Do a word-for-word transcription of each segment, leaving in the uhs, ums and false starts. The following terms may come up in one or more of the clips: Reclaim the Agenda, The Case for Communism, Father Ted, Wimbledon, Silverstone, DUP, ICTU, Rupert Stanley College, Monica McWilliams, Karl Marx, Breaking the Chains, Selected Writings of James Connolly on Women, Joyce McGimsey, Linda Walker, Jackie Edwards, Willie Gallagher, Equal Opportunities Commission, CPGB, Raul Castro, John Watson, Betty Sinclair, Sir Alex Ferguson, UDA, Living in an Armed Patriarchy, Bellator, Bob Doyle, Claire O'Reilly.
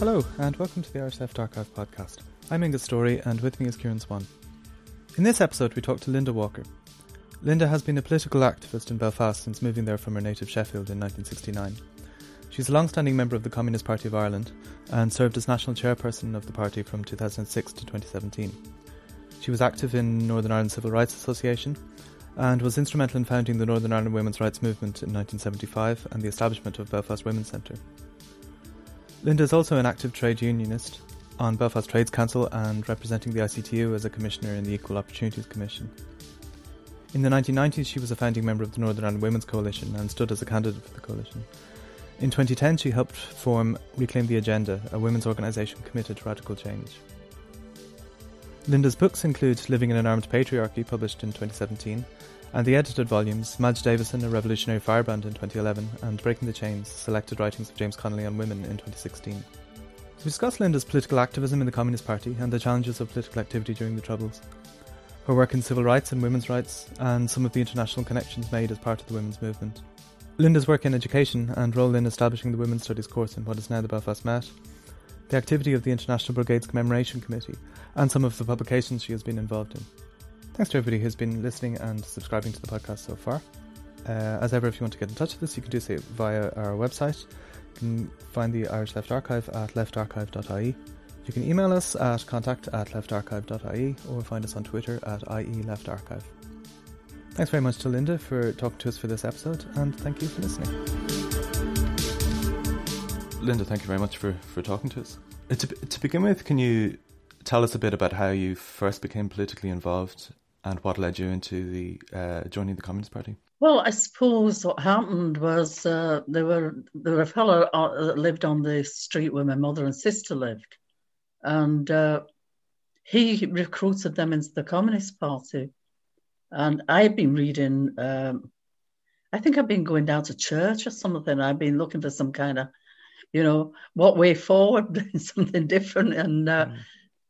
Hello, and welcome to the Irish Left Archive podcast. I'm Inga Story, and with me is Kieran Swan. In this episode, we talk to Linda Walker. Linda has been a political activist in Belfast since moving there from her native Sheffield in nineteen sixty-nine. She's a long-standing member of the Communist Party of Ireland and served as national chairperson of the party from two thousand six to twenty seventeen. She was active in Northern Ireland Civil Rights Association and was instrumental in founding the Northern Ireland Women's Rights Movement in nineteen seventy-five and the establishment of Belfast Women's Centre. Linda is also an active trade unionist on Belfast Trades Council and representing the I C T U as a commissioner in the Equal Opportunities Commission. In the nineteen nineties, she was a founding member of the Northern Ireland Women's Coalition and stood as a candidate for the coalition. In twenty ten, she helped form Reclaim the Agenda, a women's organisation committed to radical change. Linda's books include Living in an Armed Patriarchy, published in twenty seventeen, and the edited volumes Madge Davison, A Revolutionary Firebrand in twenty eleven, and Breaking the Chains, Selected Writings of James Connolly on Women in twenty sixteen. So we discuss Linda's political activism in the Communist Party and the challenges of political activity during the Troubles, her work in civil rights and women's rights, and some of the international connections made as part of the women's movement, Linda's work in education and role in establishing the Women's Studies course in what is now the Belfast Met, the activity of the International Brigades Commemoration Committee, and some of the publications she has been involved in. Thanks to everybody who's been listening and subscribing to the podcast so far. Uh, as ever, if you want to get in touch with us, you can do so via our website. You can find the Irish Left Archive at left archive dot I E. You can email us at contact at leftarchive.ie or find us on Twitter at I E Left Archive. Thanks very much to Linda for talking to us for this episode, and thank you for listening. Linda, thank you very much for, for talking to us. Uh, to, to begin with, can you tell us a bit about how you first became politically involved and what led you into the uh, joining the Communist Party? Well, I suppose what happened was uh, there were there were a fellow that lived on the street where my mother and sister lived, and uh, he recruited them into the Communist Party. And I'd been reading, um, I think I'd been going down to church or something. I'd been looking for some kind of, you know, what way forward, something different. And uh, mm.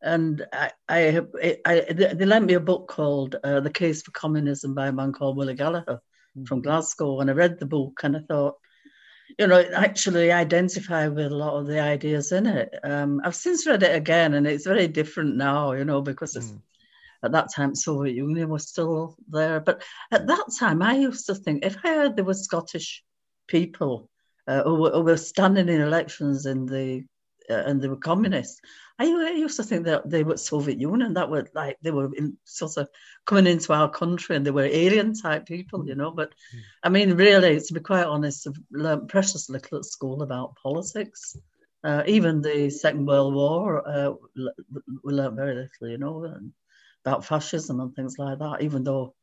and I, I, I, they lent me a book called uh, The Case for Communism by a man called Willie Gallagher mm. from Glasgow. And I read the book and I thought, you know, it actually identified with a lot of the ideas in it. Um, I've since read it again and it's very different now, you know, because it's, mm. at that time, Soviet Union was still there. But at that time, I used to think, if I heard there were Scottish people uh, who, were, who were standing in elections in the, uh, and they were communists, I, I used to think that they were Soviet Union, that were like, they were in, sort of coming into our country and they were alien-type people, you know. But, mm. I mean, really, to be quite honest, I've learned precious little at school about politics. Uh, even the Second World War, uh, we learned very little, you know, and, about fascism and things like that, even though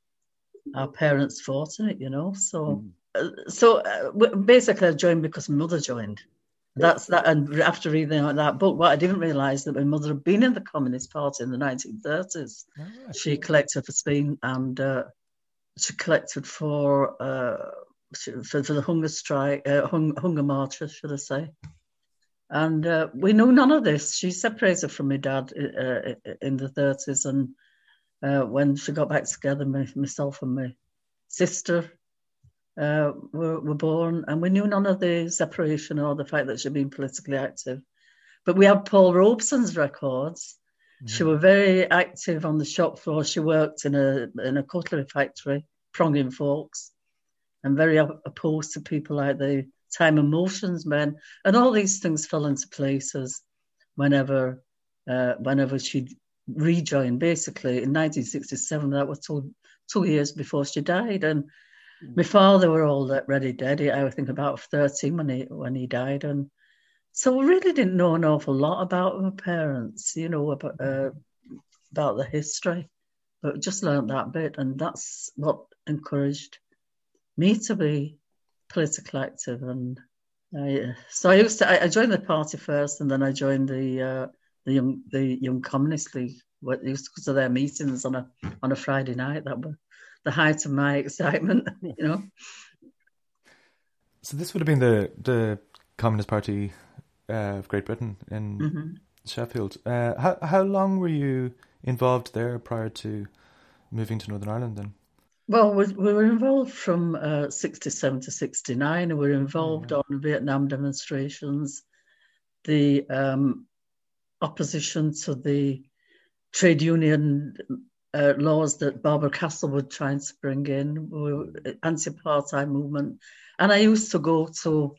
our parents fought in it, you know. So, mm. uh, so uh, basically, I joined because my mother joined. That's that. And after reading that book, what I didn't realise that my mother had been in the Communist Party in the nineteen thirties. Oh, right. She collected for Spain and uh, she collected for uh, for, for the hunger strike, uh, hung, hunger marches, should I say? And uh, we knew none of this. She separated from my dad uh, in the thirties and. Uh, when she got back together, my, myself and my sister uh, were, were born, and we knew none of the separation or the fact that she'd been politically active. But we had Paul Robeson's records. Mm-hmm. She was very active on the shop floor. She worked in a in a cutlery factory, pronging forks, and very opposed to people like the Time and Motions men. And all these things fell into places whenever uh, whenever she. rejoined basically in nineteen sixty-seven. That was two, two years before she died, and mm. my father were all already dead. He, I think about thirteen when he when he died, and so we really didn't know an awful lot about my parents, you know, about uh, about the history, but just learned that bit, and that's what encouraged me to be politically active. And I, so I used to I joined the party first, and then I joined the. Uh, The young, the young Communist League, what used to go to their meetings on a on a Friday night. That was the height of my excitement, you know. So this would have been the the Communist Party uh, of Great Britain in mm-hmm. Sheffield. Uh, how how long were you involved there prior to moving to Northern Ireland? Then, well, we, we were involved from uh, sixty-seven to sixty-nine, and we were involved mm-hmm. on Vietnam demonstrations. the um, opposition to the trade union uh, laws that Barbara Castlewood tried to bring in, we anti-apartheid movement. And I used to go to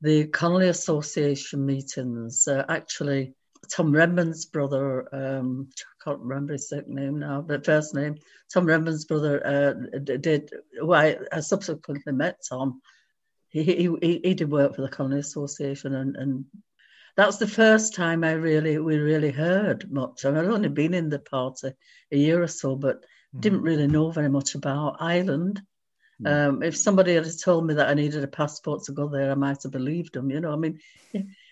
the Connolly Association meetings. Uh, actually, Tom Redmond's brother, um, I can't remember his name now, but first name, Tom Redmond's brother uh, did, well, I, I subsequently met Tom. He, he he did work for the Connolly Association, and, and that's the first time I really we really heard much. I mean, I'd only been in the party a year or so, but mm. didn't really know very much about Ireland. Mm. Um, if somebody had told me that I needed a passport to go there, I might have believed them. You know, I mean,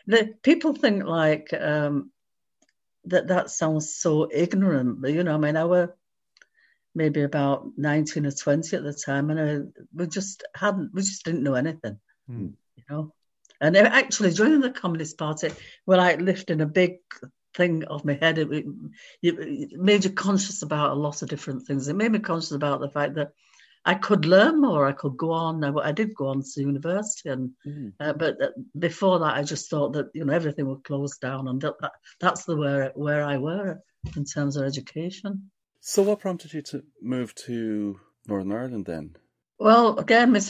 the, people think like um, that. That sounds so ignorant, but you know, I mean, I were. maybe about nineteen or twenty at the time, and I, we just hadn't, we just didn't know anything, mm. you know. And actually, joining the Communist Party, we're like lifting a big thing off my head. It, it made you conscious about a lot of different things. It made me conscious about the fact that I could learn more, I could go on. I, I did go on to university, and mm. uh, but before that, I just thought that, you know, everything would close down, and that, that, that's the where where I were in terms of education. So what prompted you to move to Northern Ireland then? Well, again, my,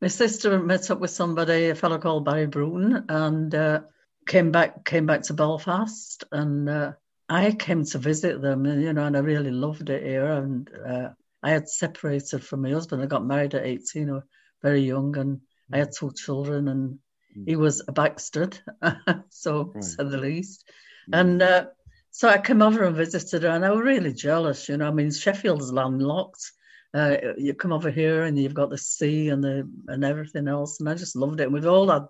my sister met up with somebody, a fellow called Barry Bruton, and uh, came back came back to Belfast, and uh, I came to visit them, and you know, and I really loved it here. And uh, I had separated from my husband. I got married at eighteen, or very young, and mm. I had two children, and mm. he was a backstead, so right. to the least, mm. and. Uh, So I came over and visited her, and I was really jealous, you know. I mean, Sheffield's landlocked. Uh, you come over here, and you've got the sea and the and everything else, and I just loved it. And we've all had,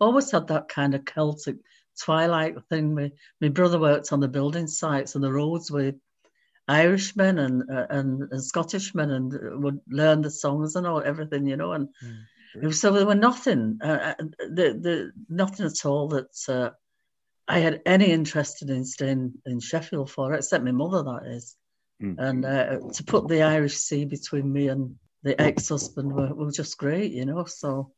always had that kind of Celtic twilight thing. My, my brother worked on the building sites and the roads with Irishmen and uh, and, and Scottishmen, and would learn the songs and all everything, you know. And mm, so there were nothing, uh, the the nothing at all that. Uh, I had any interest in staying in Sheffield for it, except my mother, that is. Mm. And uh, to put the Irish sea between me and the ex-husband were, were just great, you know. So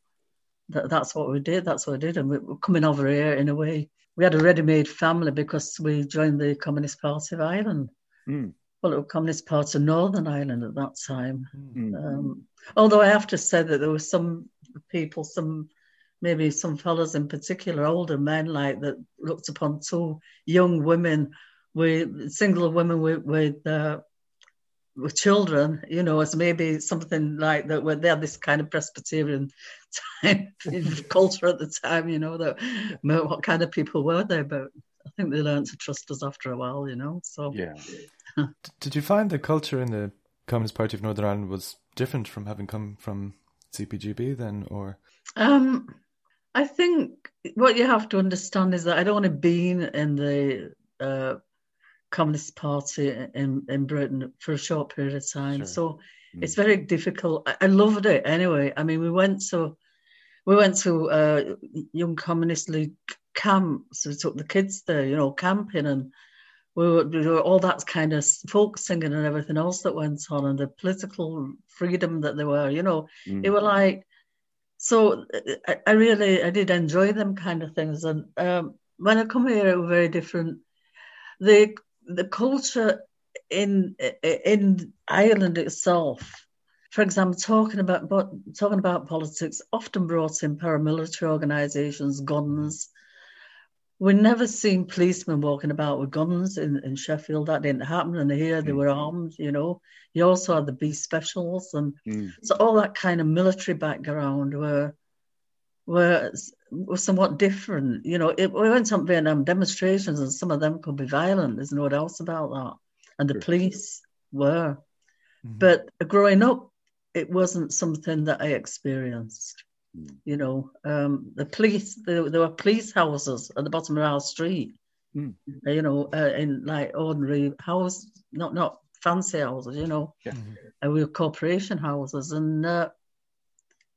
th- that's what we did. That's what I did. And we were coming over here in a way. We had a ready-made family because we joined the Communist Party of Ireland. Mm. Well, it was Communist Party of Northern Ireland at that time. Mm. Um, although I have to say that there were some people, some... maybe some fellas in particular, older men, like that looked upon two young women, with single women with with, uh, with children, you know, as maybe something like that, where they had this kind of Presbyterian type culture at the time, you know, that what kind of people were they? But I think they learned to trust us after a while, you know. So yeah. Did you find the culture in the Communist Party of Northern Ireland was different from having come from C P G B then, or? Um. I think what you have to understand is that I'd only been in the uh, Communist Party in, in Britain for a short period of time. Sure. So mm. it's very difficult. I, I loved it anyway. I mean, we went to we went to uh, Young Communist League camps. So we took the kids there, you know, camping, and we were, we were all that kind of folk singing and everything else that went on, and the political freedom that they were, you know, mm. it were like. So I, I really, I did enjoy them kind of things. And um, when I come here, it was very different. The the culture in in Ireland itself, for example, talking about but, talking about politics, often brought in paramilitary organisations, guns. We never seen policemen walking about with guns in, in Sheffield. That didn't happen. And here they were armed, you know. You also had the B Specials. And mm. so all that kind of military background were, were, were somewhat different. You know, it, we went on Vietnam demonstrations, and some of them could be violent. There's no doubt about that. And the sure. police were. Mm-hmm. But growing up, it wasn't something that I experienced. You know, um, the police, there, there were police houses at the bottom of our street, mm. you know, uh, in like ordinary houses, not not fancy houses, you know, yeah. and we were corporation houses. And uh,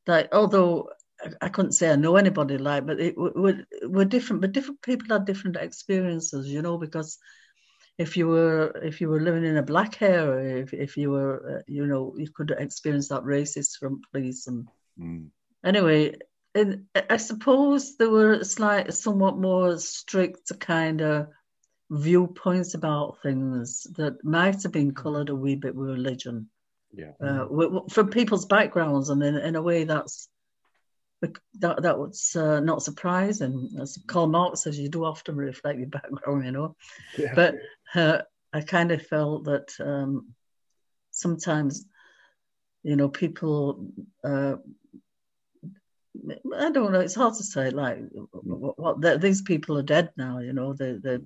that, although I, I couldn't say I know anybody like, but it we're, we're different, but different people had different experiences, you know, because if you were if you were living in a black area, if, if you were, uh, you know, you could experience that racist from police and... Mm. Anyway, and I suppose there were slight, somewhat more strict kind of viewpoints about things that might have been coloured a wee bit with religion. Yeah. Uh, from people's backgrounds, and in, in a way that's that that was uh, not surprising. As Karl Marx says, you do often reflect your background, you know. Yeah. But uh, I kind of felt that um, sometimes, you know, people. Uh, I don't know. It's hard to say. Like, what, what the, these people are dead now. You know, the the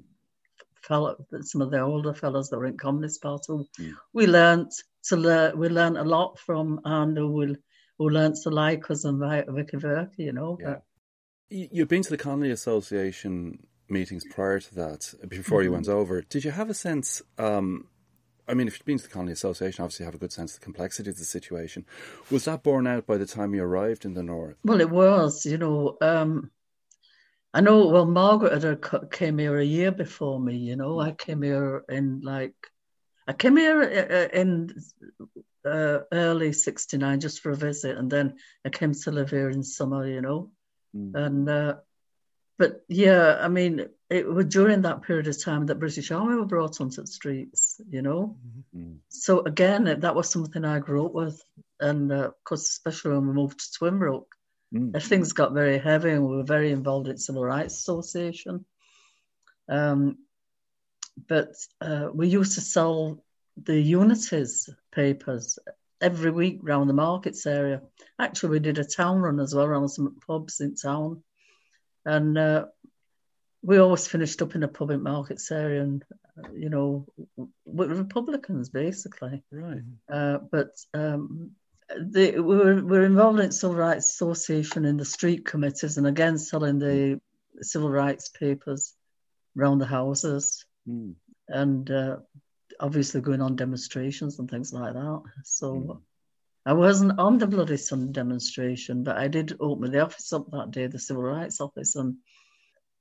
fellow, some of the older fellas that were in Communist Party. Yeah. We learnt to learn. We learnt a lot from Arno. We who learnt to like us and Vicky Verka. You know. Yeah. But you've been to the Connolly Association meetings prior to that, before you went over. Did you have a sense? Um, I mean, if you've been to the Connolly Association, obviously you have a good sense of the complexity of the situation. Was that borne out by the time you arrived in the North? Well, it was, you know. Um, I know, well, Margaret had, came here a year before me, you know. I came here in, like, I came here in uh, early sixty-nine just for a visit, and then I came to live here in summer, you know. Mm. And, uh, but, yeah, I mean... it was during that period of time that British Army were brought onto the streets, you know. Mm-hmm. So again, that was something I grew up with. And uh, of course, especially when we moved to Twinbrook, mm-hmm. things got very heavy and we were very involved in Civil Rights Association. Um, but uh, we used to sell the Unity's papers every week round the markets area. Actually, we did a town run as well around some pubs in town. And... Uh, we always finished up in a pub in Markets area, and you know, with Republicans basically. Right. Uh, but um, the, we were we were involved in Civil Rights Association in the street committees, and again selling the civil rights papers around the houses, mm. and uh, obviously going on demonstrations and things like that. So mm. I wasn't on the Bloody Sunday demonstration, but I did open the office up that day, the Civil Rights Office, and.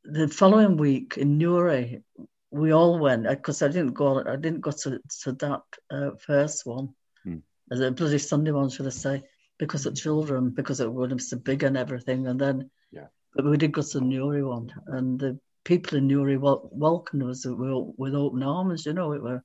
The following week in Newry, we all went because I didn't go. I didn't go to, to that uh, first one, hmm. the Bloody Sunday one, should I say? Because of children, because it was so big and everything. And then, yeah. but we did go to the Newry one, and the people in Newry wel- welcomed us with open arms. You know, it were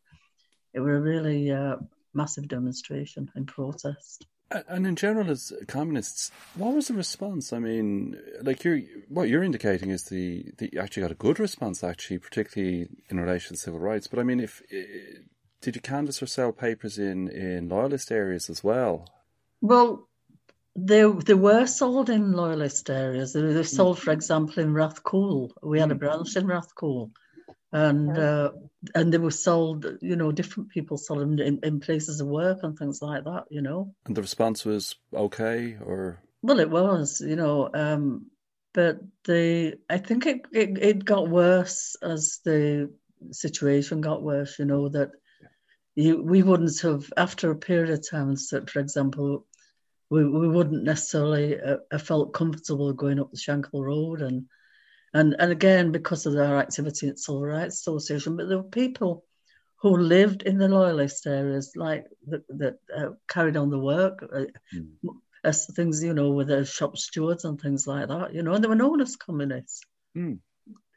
it were a really uh, massive demonstration and protest. And in general, as communists, what was the response? I mean, like you're, what you're indicating is the, the you actually got a good response, actually, particularly in relation to civil rights. But I mean, if did you canvass or sell papers in, in loyalist areas as well? Well, they they were sold in loyalist areas. They were sold, for example, in Rathcoole. We had a branch in Rathcoole, and uh, and they were sold, you know, different people sold them in, in places of work and things like that, you know. And the response was okay, or? Well, it was, you know, um, but the I think it, it, it got worse as the situation got worse, you know, that you, we wouldn't have, after a period of time, for example, we, we wouldn't necessarily have uh, felt comfortable going up the Shankill Road and And and again, because of their activity at Civil Rights Association, but there were people who lived in the loyalist areas, like that, that uh, carried on the work, uh, mm. as things, you know, with their shop stewards and things like that, you know, and they were known as communists. Mm.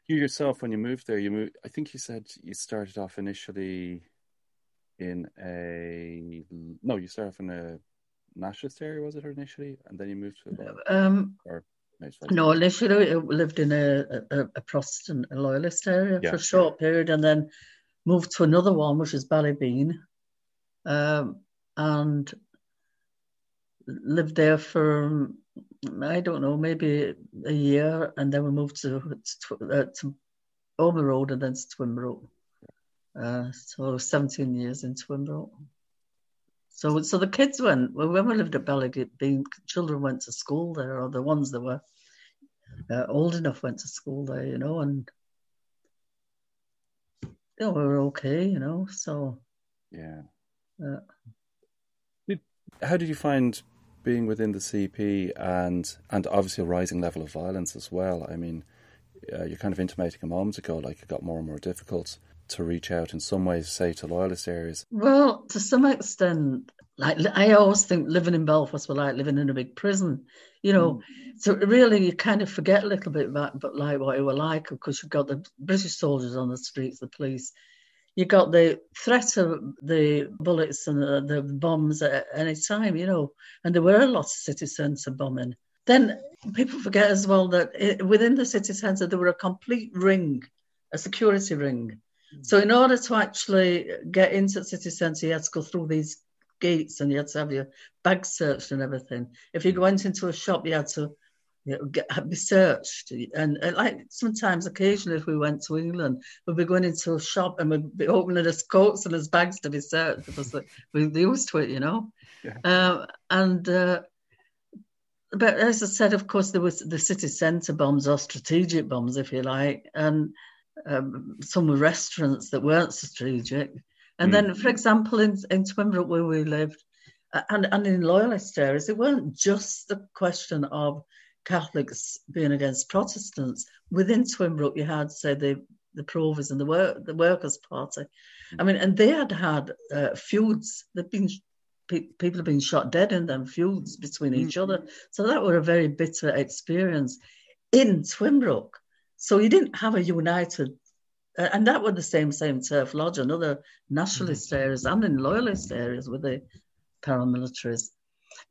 You yourself, when you moved there, you moved, I think you said you started off initially in a, no, you started off in a nationalist area, was it, or initially? And then you moved to a... Um, or, No, initially lived in a, a, a Protestant, a loyalist area yeah. for a short period, and then moved to another one, which is Ballybeen, um, and lived there for, I don't know, maybe a year, and then we moved to to, uh, to Omer Road and then to Twinbrook. Uh, so seventeen years in Twinbrook. So, so the kids went. Well, when we lived at Ballybeen, children went to school there, or the ones that were uh, old enough went to school there, you know, and you know, we were okay, you know. So, yeah. Uh, did, how did you find being within the C P and and obviously a rising level of violence as well? I mean, uh, you're kind of intimating a moment ago, like it got more and more difficult to reach out in some ways, say, to loyalist areas? Well, to some extent, Like, I always think living in Belfast was like living in a big prison, you know. Mm. So really you kind of forget a little bit about but like what it was like, because you've got the British soldiers on the streets, the police. You got the threat of the bullets and the, the bombs at any time, you know, and there were a lot of city centre bombing. Then people forget as well that it, within the city centre, there were a complete ring, a security ring. Mm. So in order to actually get into the city centre, you had to go through these gates and you had to have your bag searched and everything. If you went into a shop, you had to you know, get, be searched. And, and like sometimes, occasionally, if we went to England, we'd be going into a shop and we'd be opening his coats and his bags to be searched because we used to it, you know. Yeah. Um, and uh, but as I said, of course, there was the city centre bombs, or strategic bombs, if you like, and um, some were restaurants that weren't strategic. And then, for example, in, in Twinbrook, where we lived, and, and in Loyalist areas, it weren't just the question of Catholics being against Protestants. Within Twinbrook, you had, say, the, the Provers and the, work, the Workers' Party. I mean, and they had had uh, feuds. They've been, pe- people have been shot dead in them feuds between each mm-hmm. other. So that were a very bitter experience in Twinbrook. So you didn't have a united... And that were the same, same Turf Lodge and other nationalist areas and in loyalist areas with the paramilitaries.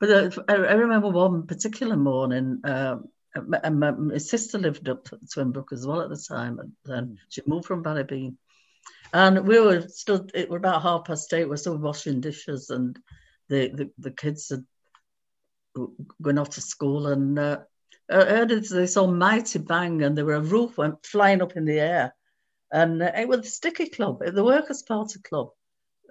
But uh, I, I remember one particular morning, uh, my, my, my sister lived up at Twinbrook as well at the time, and then she moved from Ballybeen. And we were stood, it were about half past eight, we were still washing dishes, and the, the, the kids had gone off to school, and uh, I heard this almighty bang, and there were a roof went flying up in the air. And it was the Sticky Club, the Workers' Party Club.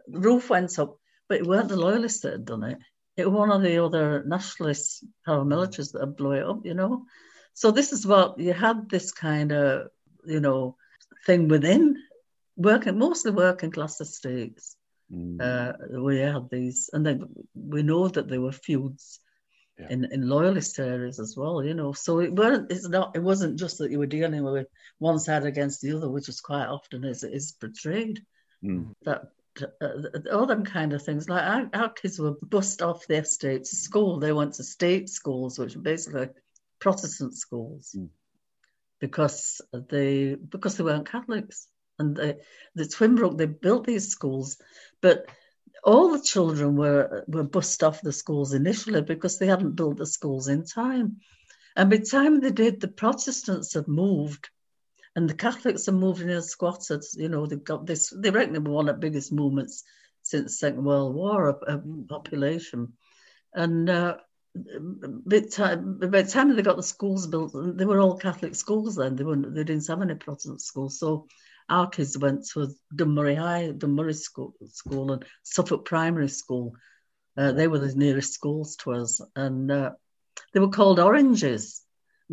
The roof went up, but it weren't the Loyalists that had done it. It was one of the other nationalist paramilitaries that had blown it up, you know. So this is what, you had this kind of, you know, thing within, working mostly working class estates. Mm. Uh, we had these, and then we know that there were feuds yeah. in, in Loyalist areas as well, you know. So it weren't, it's not, it wasn't just that you were dealing with one side against the other, which is quite often is is portrayed. Mm. That uh, all them kind of things. Like our, our kids were bussed off their state to school. They went to state schools, which are basically Protestant schools, mm. because they because they weren't Catholics. And they, the Twinbrook, they built these schools, but all the children were were bussed off the schools initially because they hadn't built the schools in time. And by the time they did, the Protestants had moved and the Catholics had moved and had squatted. You know, they've got this, they reckon they were one of the biggest movements since the Second World War, a, a population. And uh, by, the time, by the time they got the schools built, they were all Catholic schools then. They weren't, they didn't have any Protestant schools. So our kids went to Dunmurray High, Dunmurray School, school and Suffolk Primary School. Uh, they were the nearest schools to us. And... Uh, They were called oranges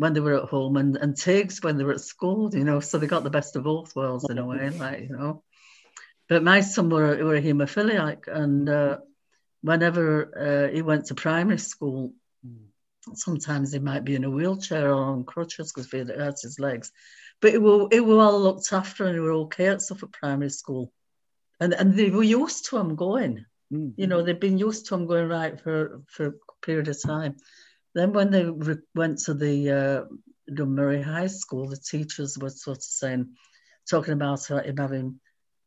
when they were at home and, and tigs when they were at school, you know, so they got the best of both worlds in a way, like, you know. But my son were, were a haemophiliac, and uh, whenever uh, he went to primary school, sometimes he might be in a wheelchair or on crutches because he had hurt his legs. But it were, it were all looked after and it were okay at Suffolk Primary School. And, and they were used to him going. Mm. You know, they'd been used to him going right for, for a period of time. Then when they re- went to the uh, Dunmurray High School, the teachers were sort of saying, talking about uh, him having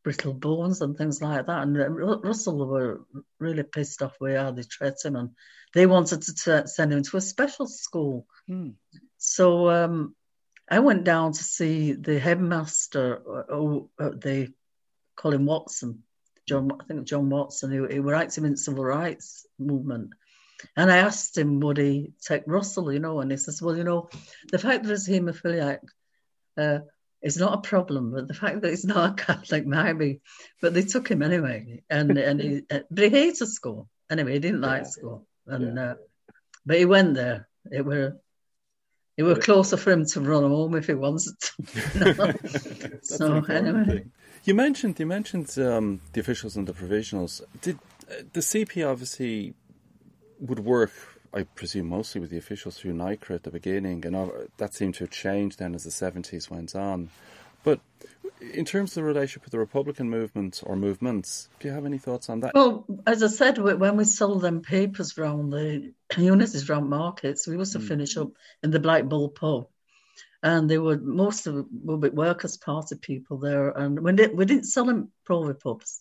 brittle bones and things like that. And uh, Russell were really pissed off with how they treated him, and they wanted to t- send him to a special school. Mm. So um, I went down to see the headmaster, oh, uh, they call him Watson, John, I think John Watson, who, who were active in the Civil Rights Movement. And I asked him, would he take Russell, you know, and he says, well, you know, the fact that he's haemophiliac uh, is not a problem, but the fact that he's not a Catholic might be. But they took him anyway. And and he, uh, but he hated school. Anyway, he didn't yeah. like school. And yeah. uh, But he went there. It were it were closer for him to run home if he wanted to. So anyway. Thing. You mentioned, you mentioned um, the officials and the provisionals. Did uh, the C P obviously... would work, I presume, mostly with the officials through NICRA at the beginning, and that seemed to have changed then as the seventies went on. But in terms of the relationship with the Republican movement or movements, do you have any thoughts on that? Well, as I said, when we sold them papers round the Unities round markets, we used to mm. finish up in the Black Bull pub. And they were, most of them were Workers' Party people there. And we didn't, we didn't sell them Pro pubs.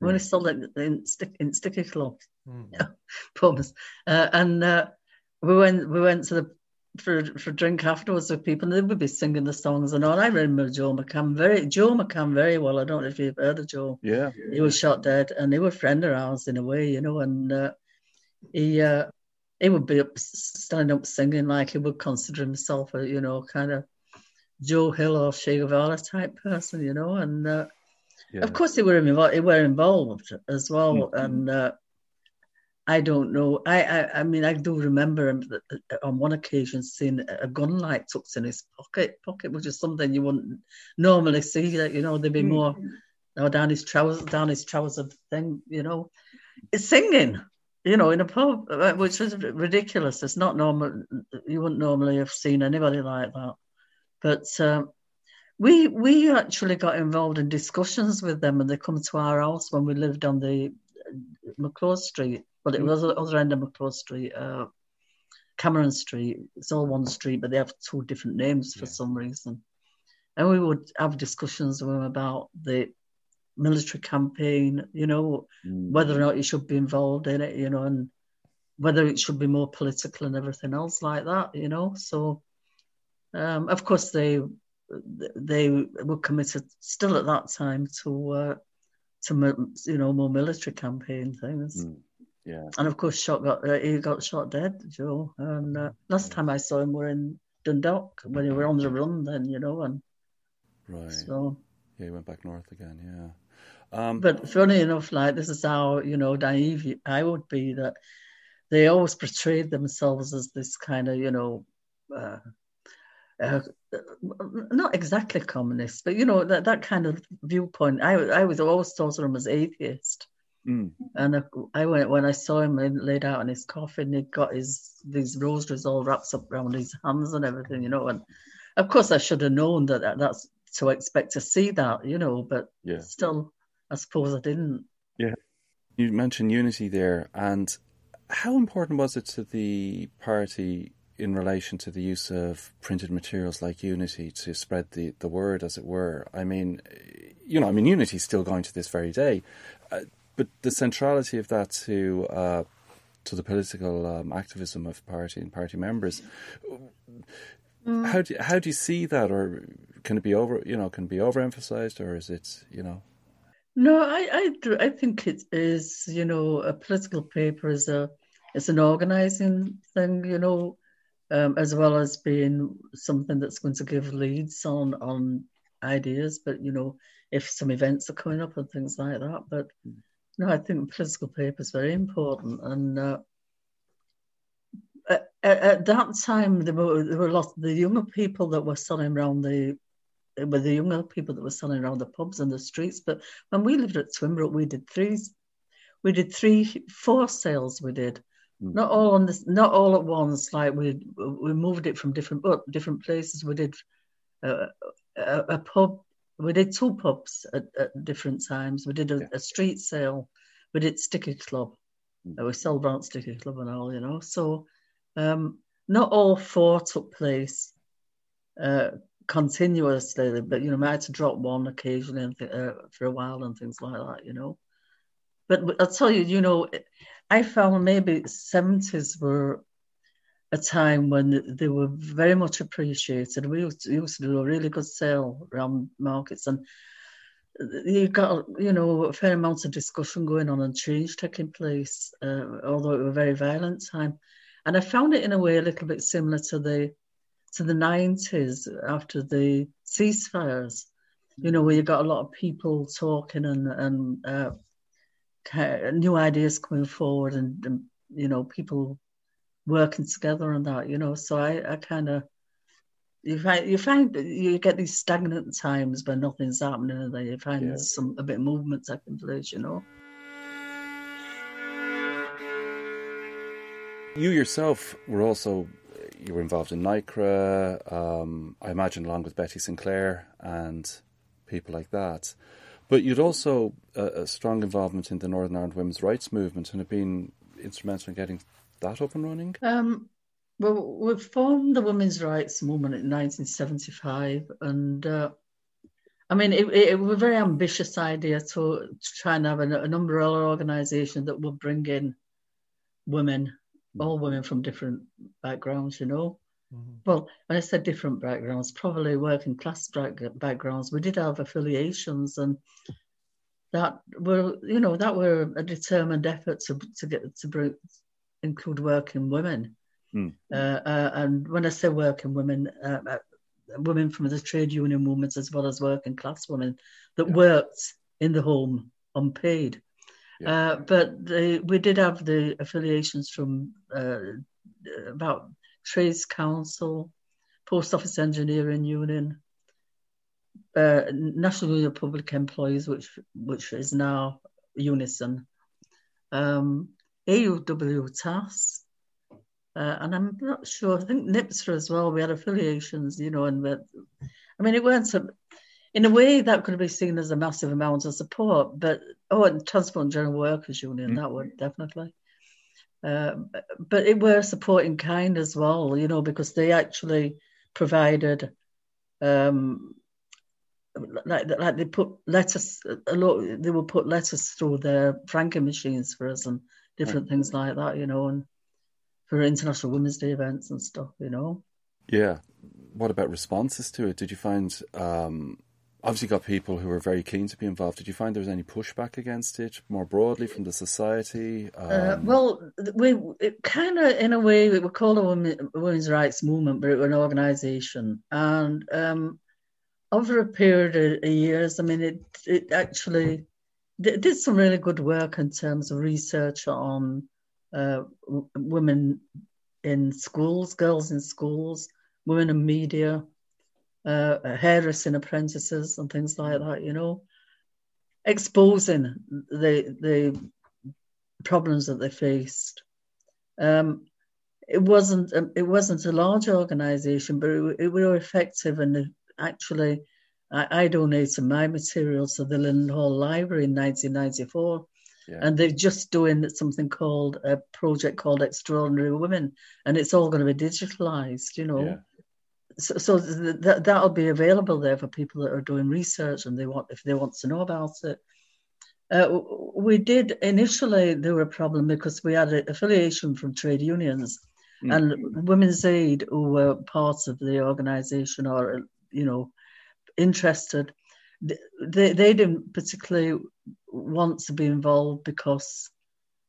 We only sold them in, stick, in sticky clubs, mm. pubs. Uh, and uh, we went we went to the for for drink afterwards with people, and they would be singing the songs and all. I remember Joe McCann very Joe McCann very well. I don't know if you've heard of Joe. Yeah, he was shot dead, and he was a friend of ours in a way, you know. And uh, he uh, he would be up, standing up singing like he would consider himself a, you know, kind of Joe Hill or Che Guevara type person, you know. And uh, yeah. of course, they were involved. They were involved as well, mm-hmm. and. Uh, I don't know. I, I I mean, I do remember on one occasion seeing a gun light tucked in his pocket, pocket, which is something you wouldn't normally see. That, you know, there'd be more or down his trousers, down his trouser thing. You know, it's singing. You know, in a pub, which is ridiculous. It's not normal. You wouldn't normally have seen anybody like that. But uh, we we actually got involved in discussions with them, and they come to our house when we lived on the McClure Street. But it was the other end of McClure Street, uh, Cameron Street. It's all one street, but they have two different names for yeah. some reason. And we would have discussions with them about the military campaign, you know, mm. whether or not you should be involved in it, you know, and whether it should be more political and everything else like that, you know. So, um, of course, they they were committed still at that time to, uh, to you know, more military campaign things. Mm. Yeah. And of course, shot got uh, he got shot dead, Joe. And uh, last yeah. time I saw him, we were in Dundalk when he were on the run. Then you know, and right. So yeah, he went back north again. Yeah. Um, but funny enough, like this is how you know naive I would be that they always portrayed themselves as this kind of you know, uh, uh, not exactly communist, but you know that that kind of viewpoint. I I was always thought of them as atheist. Mm. And I went when I saw him laid out in his coffin, he'd got his these rosaries all wrapped up around his hands and everything, you know. And of course, I should have known that, that that's to expect to see that, you know. But yeah. still, I suppose I didn't. Yeah, you mentioned Unity there, and how important was it to the party in relation to the use of printed materials like Unity to spread the, the word, as it were? I mean, you know, I mean, Unity's still going to this very day. Uh, But the centrality of that to uh, to the political um, activism of party and party members, mm. how do you, how do you see that, or can it be over? You know, can it be overemphasized, or is it you know? No, I I, I think it is. You know, a political paper is a it's an organizing thing. You know, um, as well as being something that's going to give leads on on ideas. But you know, if some events are coming up and things like that, but. Mm. No, I think political paper is very important. And uh, at, at that time, there were, there were a lot of the younger people that were selling around the, were the younger people that were selling around the pubs and the streets. But when we lived at Twinbrook, we did three, we did three, four sales. We did mm. not all on this, not all at once. Like we we moved it from different different places. We did uh, a, a pub. We did two pubs at, at different times. We did a, yeah. a street sale. We did Sticky Club. Mm. We sold around Sticky Club and all, you know. So um, not all four took place uh, continuously, but, you know, I had to drop one occasionally and th- uh, for a while and things like that, you know. But I'll tell you, you know, I found maybe seventies were a time when they were very much appreciated. We used to, used to do a really good sale around markets, and you got, you know, a fair amount of discussion going on and change taking place, uh, although it was a very violent time. And I found it in a way a little bit similar to the to the nineties after the ceasefires, you know, where you got a lot of people talking and, and uh, kind of new ideas coming forward and, and you know, people working together on that, you know. So I, I kind of, you find, you find you get these stagnant times when nothing's happening, and then you find yeah. there's some a bit of movement taking place, you know. You yourself were also you were involved in NICRA, um, I imagine along with Betty Sinclair and people like that. But you'd also uh, a strong involvement in the Northern Ireland Women's Rights Movement and have been instrumental in getting that up and running? Um, well, we formed the Women's Rights Movement in nineteen seventy-five and uh, I mean, it, it, it was a very ambitious idea to, to try and have an, an umbrella organisation that would bring in women, all women from different backgrounds, you know. Mm-hmm. Well, when I said different backgrounds, probably working class backgrounds. We did have affiliations and that were, you know, that were a determined effort to, to get to bring, include working women. Mm. Uh, uh, and when I say working women, uh, women from the trade union movements as well as working class women that yeah. worked in the home unpaid. Yeah. Uh, but the, we did have the affiliations from uh, about Trades Council, Post Office Engineering Union, uh, National Union of Public Employees, which which is now Unison, um, A U W TAS, Uh, and I'm not sure, I think NIPSRA as well, we had affiliations, you know, and we had, I mean, it weren't, so, in a way that could be seen as a massive amount of support, but, oh, and Transport and General Workers Union, mm-hmm. that would definitely. Uh, but it were support in kind as well, you know, because they actually provided, um, like, like they put letters, a lot, they would put letters through their franking machines for us and different mm-hmm. things like that, you know, and for International Women's Day events and stuff, you know. Yeah. What about responses to it? Did you find, um, obviously got people who were very keen to be involved. Did you find there was any pushback against it more broadly from the society? Um... Uh, well, we kind of, in a way, we were called a women, women's rights movement, but it was an organisation. And um, over a period of years, I mean, it, it actually it did some really good work in terms of research on Uh, w- women in schools, girls in schools, women in media, uh, hairdressing apprentices and things like that, you know, exposing the the problems that they faced. Um, it wasn't um, it wasn't a large organisation, but it, it were effective. And actually, I, I donated my materials to the Lindenhall Library in nineteen ninety-four. Yeah. And they're just doing something called a project called Extraordinary Women, and it's all going to be digitalised, you know. Yeah. So, so that that'll be available there for people that are doing research and they want if they want to know about it. Uh, we did initially there were a problem because we had an affiliation from trade unions mm-hmm. and Women's Aid, who were part of the organisation or you know interested. They they didn't particularly want to be involved because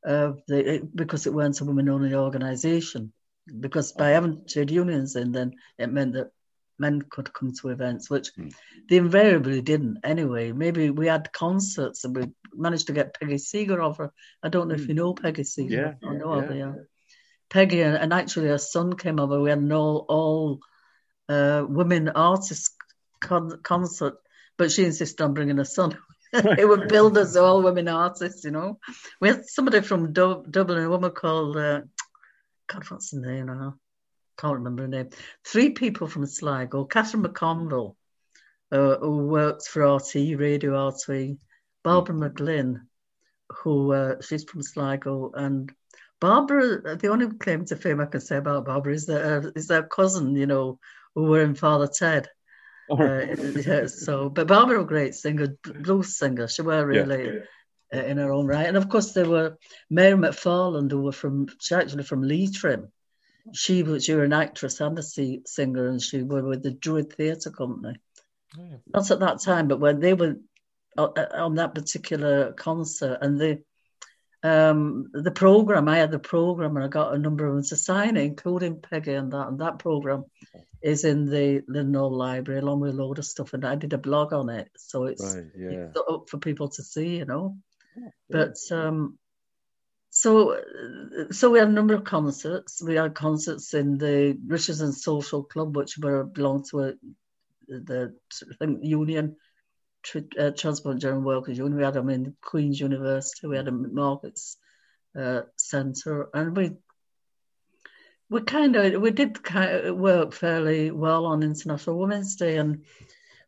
of the it, because it weren't a women-only organisation. Because by having trade unions in, then it meant that men could come to events, which mm. they invariably didn't anyway. Maybe we had concerts and we managed to get Peggy Seeger over. I don't know mm. if you know Peggy Seeger. Yeah, I know yeah, her, yeah. Peggy and, and actually her son came over. We had an all all uh, women artist con- concert. But she insisted on bringing her son. It would build us all women artists, you know. We had somebody from du- Dublin, a woman called, uh, God, what's her name now? Can't remember her name. Three people from Sligo. Catherine McConville, uh, who works for R T E, Radio R T E. Barbara mm. McGlynn, who, uh, she's from Sligo. And Barbara, the only claim to fame I can say about Barbara is that her, is her cousin, you know, who were in Father Ted. uh, yeah, so, but Barbara was a great singer, blues singer. She were really yeah. uh, in her own right. And of course, there were Mary McFarland, who were from, she actually from Leitrim. She was, she was an actress and a c- singer, and she were with the Druid Theatre Company. Oh, yeah. Not at that time, but when they were on, on that particular concert, and the um, the programme, I had the programme, and I got a number of them to sign it, including Peggy and that, and that programme. Okay. Is in the Lindenhall Library along with a load of stuff, and I did a blog on it, so it's, right, yeah. it's up for people to see, you know. Yeah, but um, so so we had a number of concerts. We had concerts in the Richardson Social Club, which were belonged to a, the I think, Union tri, uh, Transport and General Workers Union. We had them in Queen's University. We had them at Markets uh, Centre, and we. we kind of we did kind of work fairly well on International Women's Day, and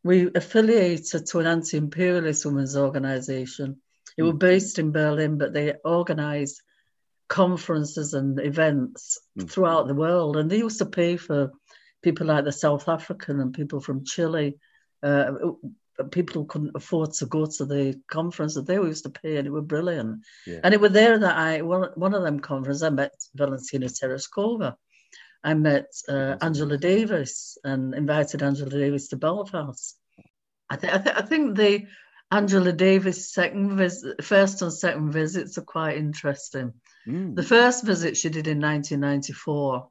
we affiliated to an anti-imperialist women's organisation. It was based in Berlin, but they organised conferences and events mm. throughout the world, and they used to pay for people like the South African and people from Chile, uh, people who couldn't afford to go to the conference that they used to pay, and it was brilliant. Yeah. And it was there that I, one, one of them conferences, I met Valentina Tereshkova. I met uh, Angela Davis and invited Angela Davis to Belfast. I, th- I, th- I think the Angela Davis' second visit, first and second visits are quite interesting. Mm. The first visit she did in nineteen ninety-four,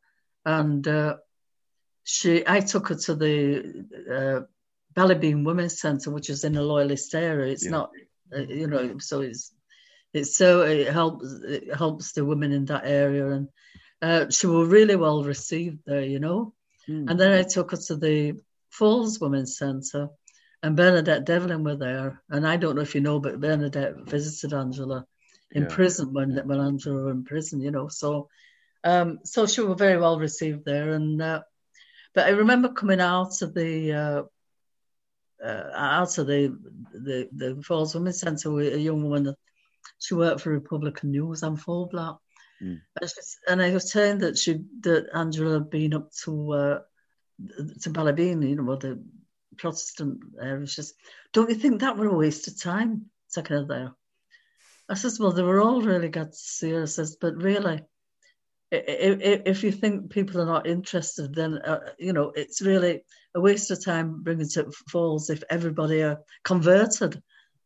and uh, she, I took her to the uh, Ballybeen Women's Centre, which is in a loyalist area. It's yeah. not, uh, you know, so it's it's so it helps it helps the women in that area, and uh, she was really well received there, you know. Mm. And then I took her to the Falls Women's Centre, and Bernadette Devlin were there. And I don't know if you know, but Bernadette visited Angela in yeah. prison when when Angela was in prison, you know. So, um, so she was very well received there, and. Uh, But I remember coming out of the uh, uh, out of the, the the Falls Women's Centre with a young woman. She worked for Republican News and Fullblatt, mm. and, and I was saying that she that Angela had been up to uh, to Ballybeen, you know, the Protestant area. She says, "Don't you think that were a waste of time taking her there?" I says, "Well, they were all really glad to see her." I says, "But really." If you think people are not interested, then, uh, you know, it's really a waste of time bringing to Falls if everybody are converted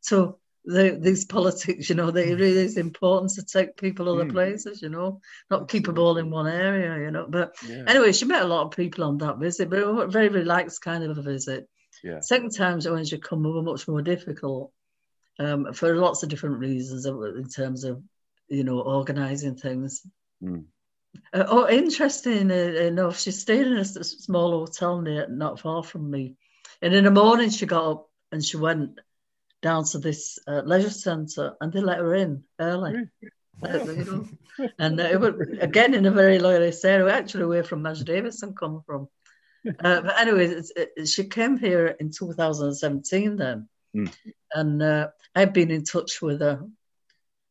to the, these politics, you know. They, it really is important to take people other mm. places, you know, not keep them all in one area, you know. But yeah. anyway, she met a lot of people on that visit, but it was a very relaxed kind of a visit. Yeah. Second times when she come were much more difficult um, for lots of different reasons in terms of, you know, organising things. Mm. Uh, oh, interesting enough, she stayed in a small hotel near, not far from me. And in the morning, she got up and she went down to this uh, leisure centre, and they let her in early. Wow. And uh, it was, again, in a very loyalist area, actually, where from Madge Davidson come from. Uh, but anyway, it's, it, she came here in two thousand seventeen then, mm. and uh, I'd been in touch with her.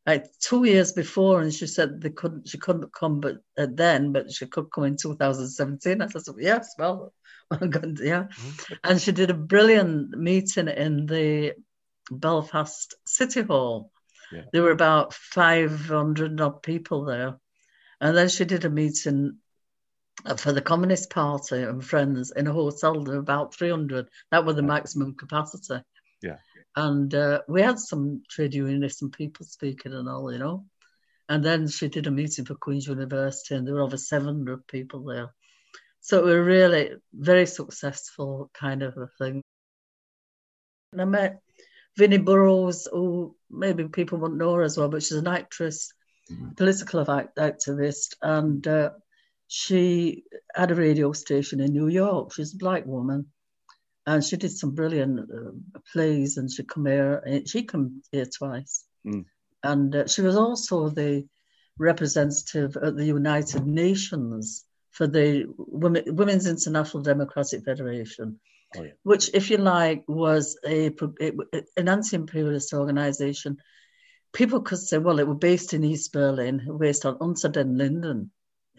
Like two years before, and she said they couldn't. She couldn't come, but uh, then, but she could come in two thousand seventeen. I said, "Yes, well, I'm going to, yeah." Mm-hmm. And she did a brilliant meeting in the Belfast City Hall. Yeah. There were about five hundred odd people there, and then she did a meeting for the Communist Party and friends in a hotel. There were about three hundred. That was the maximum capacity. Yeah. And uh, we had some trade unionists and people speaking and all, you know. And then she did a meeting for Queen's University, and there were over seven hundred people there. So it was really very successful kind of a thing. And I met Vinnie Burrows, who maybe people won't know her as well, but she's an actress, mm-hmm. political act- activist, and uh, she had a radio station in New York. She's a black woman. And she did some brilliant uh, plays, and she come here. And she came here twice, mm. and uh, she was also the representative at the United Nations for the Women, Women's International Democratic Federation, oh, yeah. which, if you like, was a it, an anti-imperialist organisation. People could say, well, it was based in East Berlin, based on Unter den Linden.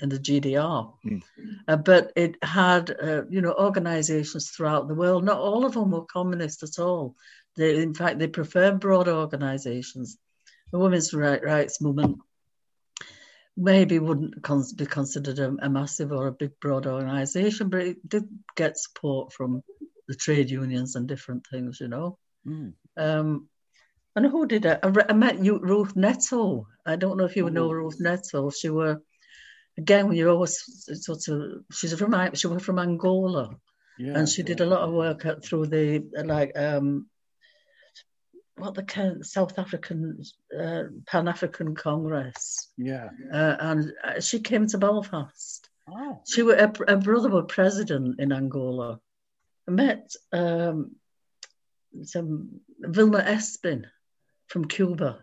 In the G D R, mm. uh, but it had, uh, you know, organisations throughout the world. Not all of them were communist at all. They, in fact, they preferred broader organisations. The women's rights movement maybe wouldn't cons- be considered a, a massive or a big broad organisation, but it did get support from the trade unions and different things, you know. Mm. Um, and who did I? I, re- I met you, Ruth Nettle. I don't know if you oh. know Ruth Nettle. She were. Again, you're always sort of. She's from. She was from Angola, yeah, and she did a lot of work at, through the like um, what the South African uh, Pan African Congress. Yeah, uh, and she came to Belfast. Oh. She was her, her brother was president in Angola. I met um, some Vilma Espin from Cuba.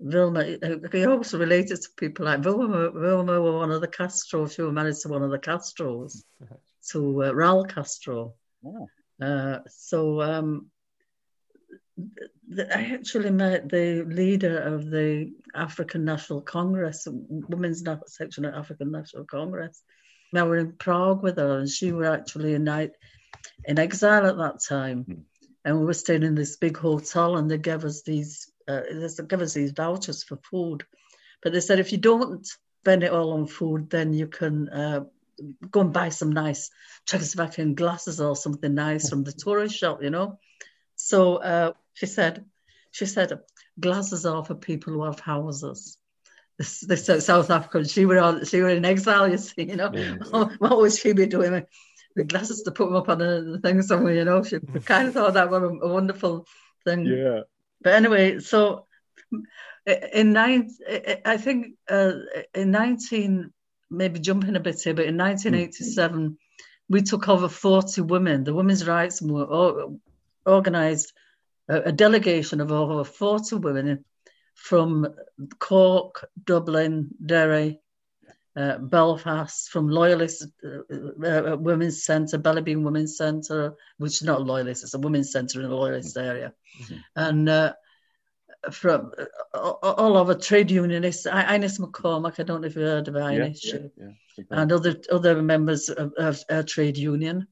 Vilma, he always related to people like Vilma. Vilma were one of the Castros. She was married to one of the Castros, to uh, Raul Castro. Oh. Uh, so um, the, I actually met the leader of the African National Congress, Women's Section of African National Congress. And I were in Prague with her, and she were actually in, in exile at that time. Mm. And we were staying in this big hotel, and they gave us these uh, they gave us these vouchers for food. But they said, if you don't spend it all on food, then you can uh, go and buy some nice Czechoslovakian glasses or something nice from the tourist shop, you know. So uh, she said, she said, glasses are for people who have houses. This, this South African, she were on, she were in exile, you see, you know. Mm-hmm. What would she be doing? The glasses to put them up on a thing somewhere, you know. She kind of thought that was a wonderful thing. Yeah. But anyway, so in nine, I think uh, in nineteen, maybe jumping a bit here, but in nineteen eighty-seven, mm. we took over forty women. The Women's Rights Movement organised a, a delegation of over forty women from Cork, Dublin, Derry, Uh, Belfast, from Loyalist uh, uh, Women's Centre, Ballybeen Women's Centre, which is not Loyalist, it's a Women's Centre in the Loyalist area. Mm-hmm. And uh, from uh, all over trade unionists, Ines McCormack, I don't know if you've heard of Ines, yeah, yeah, yeah, exactly. And other other members of, of uh, trade union.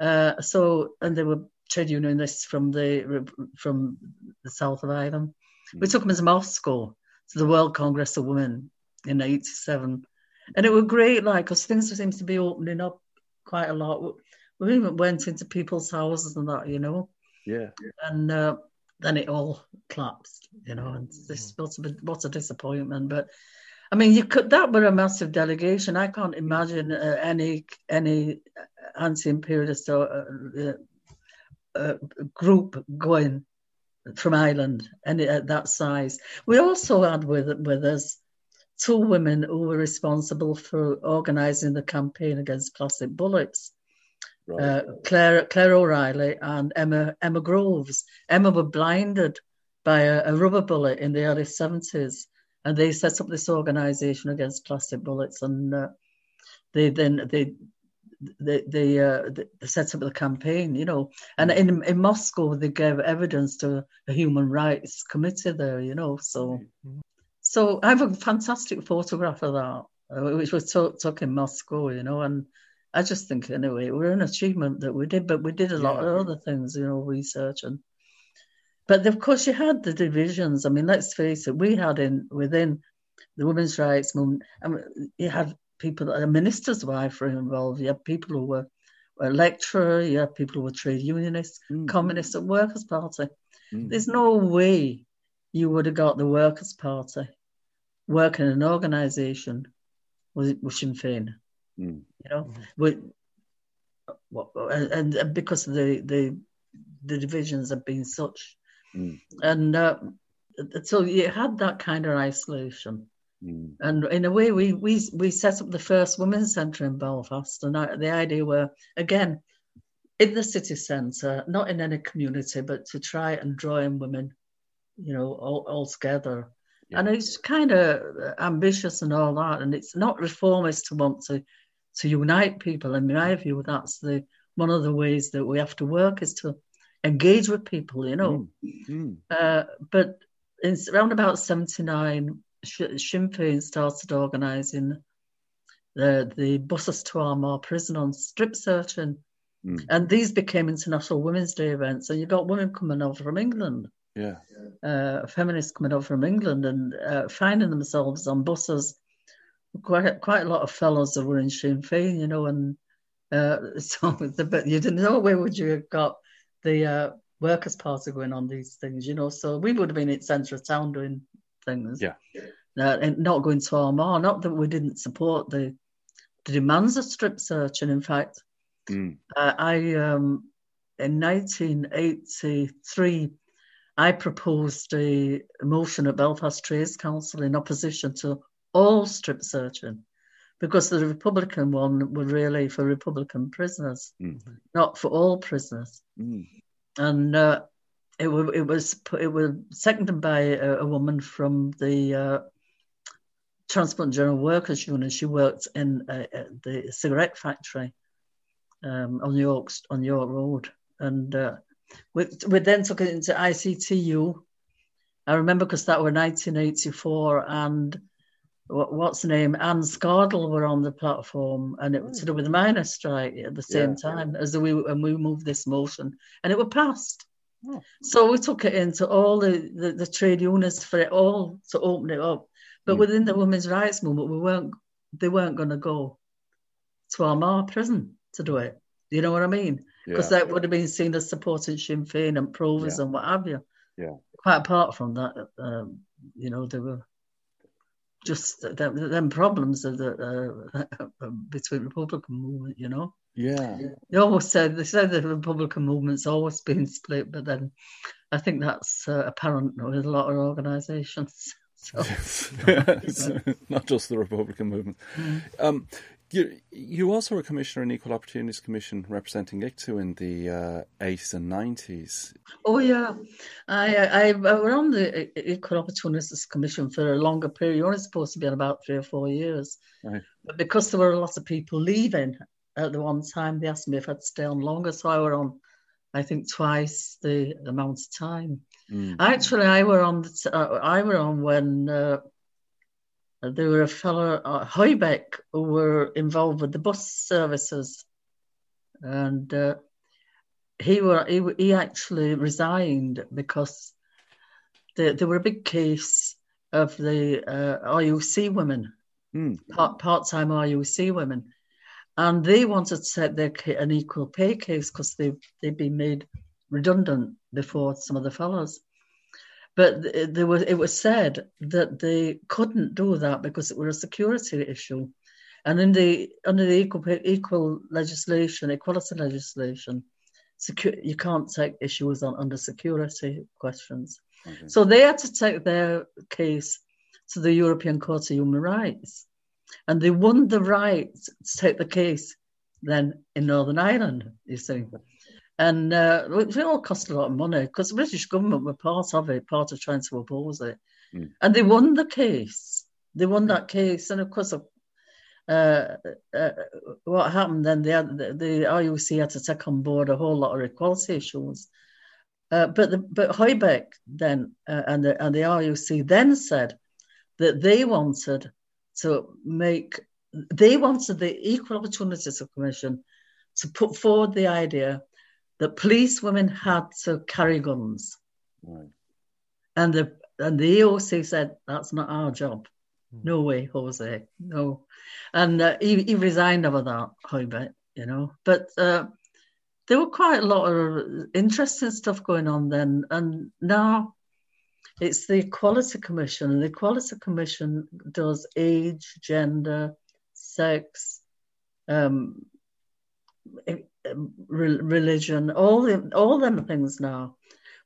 Uh, so, and they were trade unionists from the from the south of Ireland. Mm-hmm. We took them to Moscow, to the World Congress of Women in eighty-seven. And it were great, like, because things seemed to be opening up quite a lot. We even went into people's houses and that, you know. Yeah. And uh, then it all collapsed, you know. And this was a, what a disappointment. But I mean, you could that were a massive delegation. I can't imagine uh, any any anti-imperialist or, uh, uh, group going from Ireland and at that size. We also had with with us two women who were responsible for organising the campaign against plastic bullets, right. uh, Claire, Claire O'Reilly and Emma Emma Groves. Emma were blinded by a, a rubber bullet in the early seventies, and they set up this organisation against plastic bullets, and uh, they then they they they, uh, they set up the campaign, you know. And in in Moscow, they gave evidence to the Human Rights Committee there, you know. So. Mm-hmm. So I have a fantastic photograph of that, which was t- took in Moscow, you know, and I just think, anyway, we're an achievement that we did, but we did a lot yeah. of other things, you know, research. And, but of course you had the divisions. I mean, let's face it, we had in within the women's rights movement, I mean, you had people, that, a minister's wife were involved, you had people who were, were lecturers, you had people who were trade unionists, mm. communists and workers' party. Mm. There's no way you would have got the workers' party. Working in an organisation was, was Sinn Féin, mm. you know, we, and, and because the, the the divisions have been such, mm. and uh, so you had that kind of isolation. Mm. And in a way, we we we set up the first women's centre in Belfast, and I, the idea were again in the city centre, not in any community, but to try and draw in women, you know, all, all together. And it's kind of ambitious and all that, and it's not reformist to want to, to unite people. In my view, that's the one of the ways that we have to work is to engage with people, you know. Mm-hmm. Uh, but in around about seventy-nine, Sinn Féin started organising the the buses to Armagh prison on strip searching, mm. and these became International Women's Day events, and you got women coming over from England. Yeah, uh, feminists coming up from England and uh, finding themselves on buses. Quite quite a lot of fellows that were in Sinn Féin, you know, and uh, so the, but you didn't know where would you have got the uh, workers' party going on these things, you know. So we would have been in the centre of town doing things, yeah, uh, and not going to Armagh. Not that we didn't support the the demands of strip searching. In fact, mm. uh, I um, in nineteen eighty-three. I proposed a motion at Belfast Trades Council in opposition to all strip searching because the Republican one were really for Republican prisoners, mm-hmm. not for all prisoners. Mm. And uh, It, it was it was seconded by a, a woman from the uh, Transport and General Workers Union. She worked in uh, the cigarette factory um, on York on York Road, and uh, we we then took it into I C T U. I remember because that were nineteen eighty-four, and what, what's the name Anne Scardle were on the platform, and it was to do with the miners' strike at the same yeah, time yeah. as we and we moved this motion, and it was passed. So we took it into all the, the, the trade unions for it all to open it up. But mm. within the women's rights movement, we weren't they weren't going to go to Armagh prison to do it. You know what I mean? Because yeah. that would have been seen as supporting Sinn Féin and Provis yeah. and what have you. Yeah. Quite apart from that, um, you know, there were just them, them problems of the uh, between Republican movement, you know. Yeah, they always said they said the Republican movement's always been split, but then I think that's uh, apparent with a lot of organisations. So, yes. Not just the Republican movement. Mm. Um, you you also were commissioner in Equal Opportunities Commission representing I C T U in the uh, eighties and nineties. Oh yeah, I, I I were on the Equal Opportunities Commission for a longer period. You're only supposed to be in about three or four years, right. But because there were a lot of people leaving. At the one time, they asked me if I'd stay on longer, so I were on, I think, twice the amount of time. Mm. Actually, I were on. The t- uh, I were on when uh, there were a fellow uh, Hoybeck who were involved with the bus services, and uh, he were he he actually resigned because there there were a big case of the uh, R U C women, mm. part part time R U C women. And they wanted to set their an equal pay case because they they'd been made redundant before some of the fellows, but there was it was said that they couldn't do that because it was a security issue, and in the under the equal pay, equal legislation, equality legislation, secure you can't take issues on under security questions, mm-hmm. so they had to take their case to the European Court of Human Rights. And they won the right to take the case then in Northern Ireland, you see. And uh, it all cost a lot of money because the British government were part of it, part of trying to oppose it. Mm. And they won the case. They won that case. And, of course, uh, uh, what happened then, they had, the, the R U C had to take on board a whole lot of equality issues. Uh, but the, but Hoybeck then uh, and, the, and the R U C then said that they wanted... to make, they wanted the Equal Opportunities Commission to put forward the idea that police women had to carry guns. Right. And the and the E O C said, that's not our job. Mm. No way, Jose, no. And uh, he, he resigned over that, Hoybeck, you know. But uh, there were quite a lot of interesting stuff going on then. And now... it's the Equality Commission, and the Equality Commission does age, gender, sex, um, re- religion, all the, all them things now.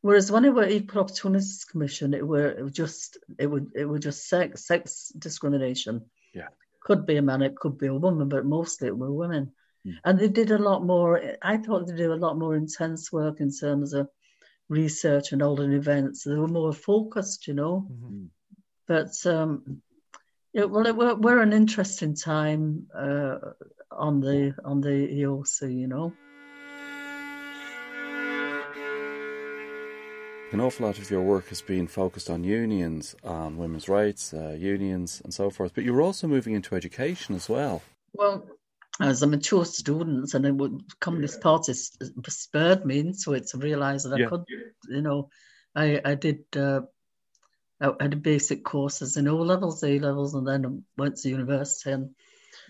Whereas when it were Equal Opportunities Commission, it were it was just it would it were just sex sex discrimination. Yeah, could be a man, it could be a woman, but mostly it were women. Mm. And they did a lot more. I thought they did a lot more intense work in terms of research and olden events. They were more focused, you know. Mm-hmm. But um, yeah, well, it, we're, we're an interesting time uh, on the on the E O C, you know. An awful lot of your work has been focused on unions, on women's rights, uh, unions, and so forth. But you were also moving into education as well. Well. As a mature student, and the Communist Party spurred me into it to realise that yeah. I could, you know, I I did uh, I, I did basic courses in O levels, A levels, and then went to university. And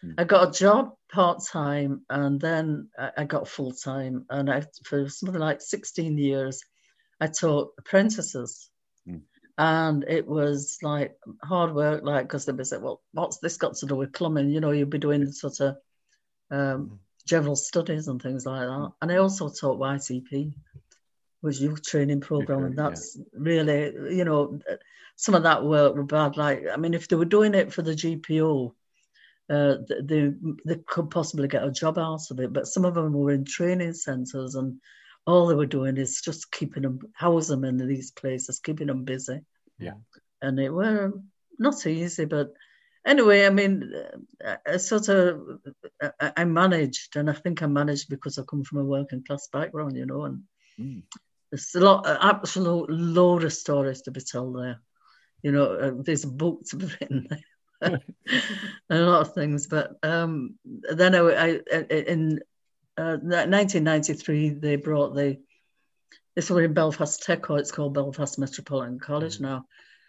mm. I got a job part time, and then I, I got full time. And I, for something like sixteen years, I taught apprentices. Mm. And it was like hard work, like because they'd be saying, "Well, what's this got to do with plumbing?" You know, you'd be doing sort of Um, general studies and things like that, and I also taught Y T P, which youth training program, and that's yeah. really, you know, some of that work were bad. Like, I mean, if they were doing it for the G P O, uh, they they could possibly get a job out of it, but some of them were in training centres and all they were doing is just keeping them, house them in these places, keeping them busy. Yeah. And it were not so easy, but anyway, I mean, I sort of, I managed, and I think I managed because I come from a working class background, you know, and mm. there's a lot, an absolute load of stories to be told there. You know, there's books written there. A lot of things, but um, then I, I in uh, nineteen ninety-three they brought the this was in Belfast Techo, it's called Belfast Metropolitan College mm. now.